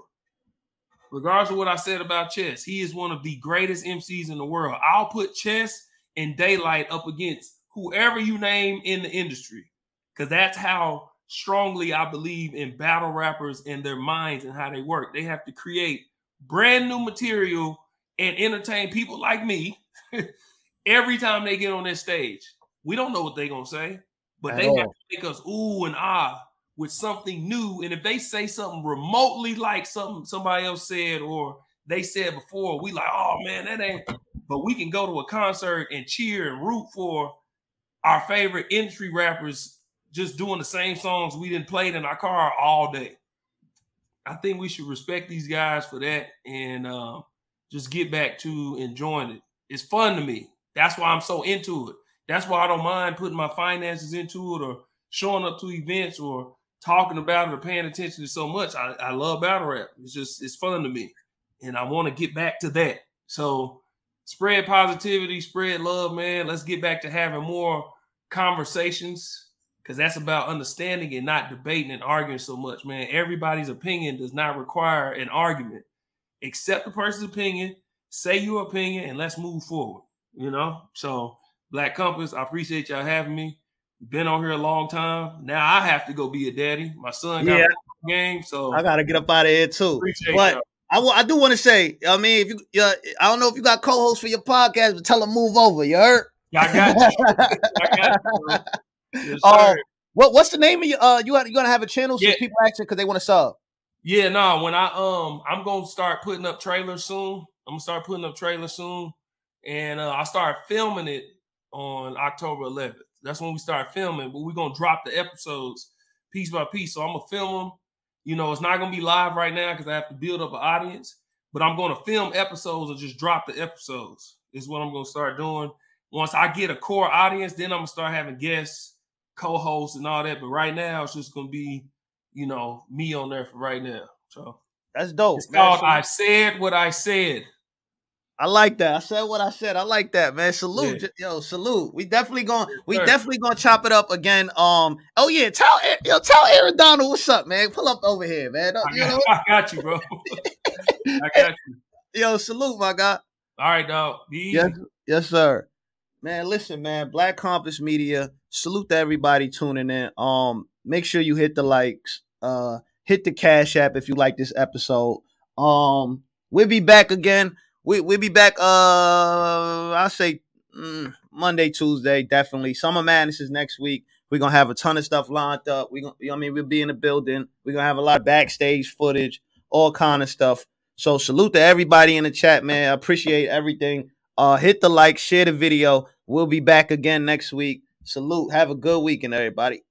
Regardless of what I said about Chess, he is one of the greatest M Cs in the world. I'll put Chess and Daylight up against whoever you name in the industry, because that's how strongly I believe in battle rappers and their minds and how they work. They have to create brand new material and entertain people like me every time they get on that stage. We don't know what they're going to say, but they have to make us ooh and ah with something new. And if they say something remotely like something somebody else said or they said before, we like, oh man, that ain't. But we can go to a concert and cheer and root for our favorite industry rappers just doing the same songs we didn't play in our car all day. I think we should respect these guys for that and uh, just get back to enjoying it. It's fun to me. That's why I'm so into it. That's why I don't mind putting my finances into it or showing up to events or talking about it or paying attention to so much. I, I love battle rap. It's just, it's fun to me. And I want to get back to that. So spread positivity, spread love, man. Let's get back to having more conversations. Because that's about understanding and not debating and arguing so much, man. Everybody's opinion does not require an argument. Accept the person's opinion, say your opinion, and let's move forward, you know? So, Black Compass, I appreciate y'all having me. Been on here a long time. Now I have to go be a daddy. My son got yeah. game. So I gotta get up out of here too. But I, w- I do want to say, I mean, if you, you know, I don't know if you got co-hosts for your podcast, but tell them move over. You heard? Yeah, I got you. I got you. Yes, uh, what What's the name of your? Uh, you you gonna have a channel so yeah. people actually because they want to sub. Yeah, no. Nah, when I um, I'm gonna start putting up trailers soon. I'm gonna start putting up trailers soon, and uh, I start filming it on October eleventh. That's when we start filming, but we're gonna drop the episodes piece by piece. So I'm gonna film them. You know, it's not gonna be live right now because I have to build up an audience. But I'm gonna film episodes or just drop the episodes. Is what I'm gonna start doing. Once I get a core audience, then I'm gonna start having guests, co-hosts, and all that. But right now, it's just gonna be, you know, me on there for right now. So that's dope. It's called I Said What I Said. I like that. I said what I said. I like that, man. Salute. Yeah. Yo, salute. We definitely going yes, we sir. definitely going to chop it up again. Um oh yeah, tell yo, tell Aaron Donald what's up, man. Pull up over here, man. Don't, I, got, you know? I got you, bro. I got you. Yo, salute, my guy. All right, dog. Yes, yes, sir. Man, listen, man. Black Compass Media. Salute to everybody tuning in. Um make sure you hit the likes. Uh hit the Cash App if you like this episode. Um we'll be back again. We we'll be back. Uh, I'll say mm, Monday, Tuesday, definitely. Summer Madness is next week. We're gonna have a ton of stuff lined up. We gonna, you know what I mean, we'll be in the building. We're gonna have a lot of backstage footage, all kind of stuff. So salute to everybody in the chat, man. I appreciate everything. Uh, hit the like, share the video. We'll be back again next week. Salute. Have a good weekend, everybody.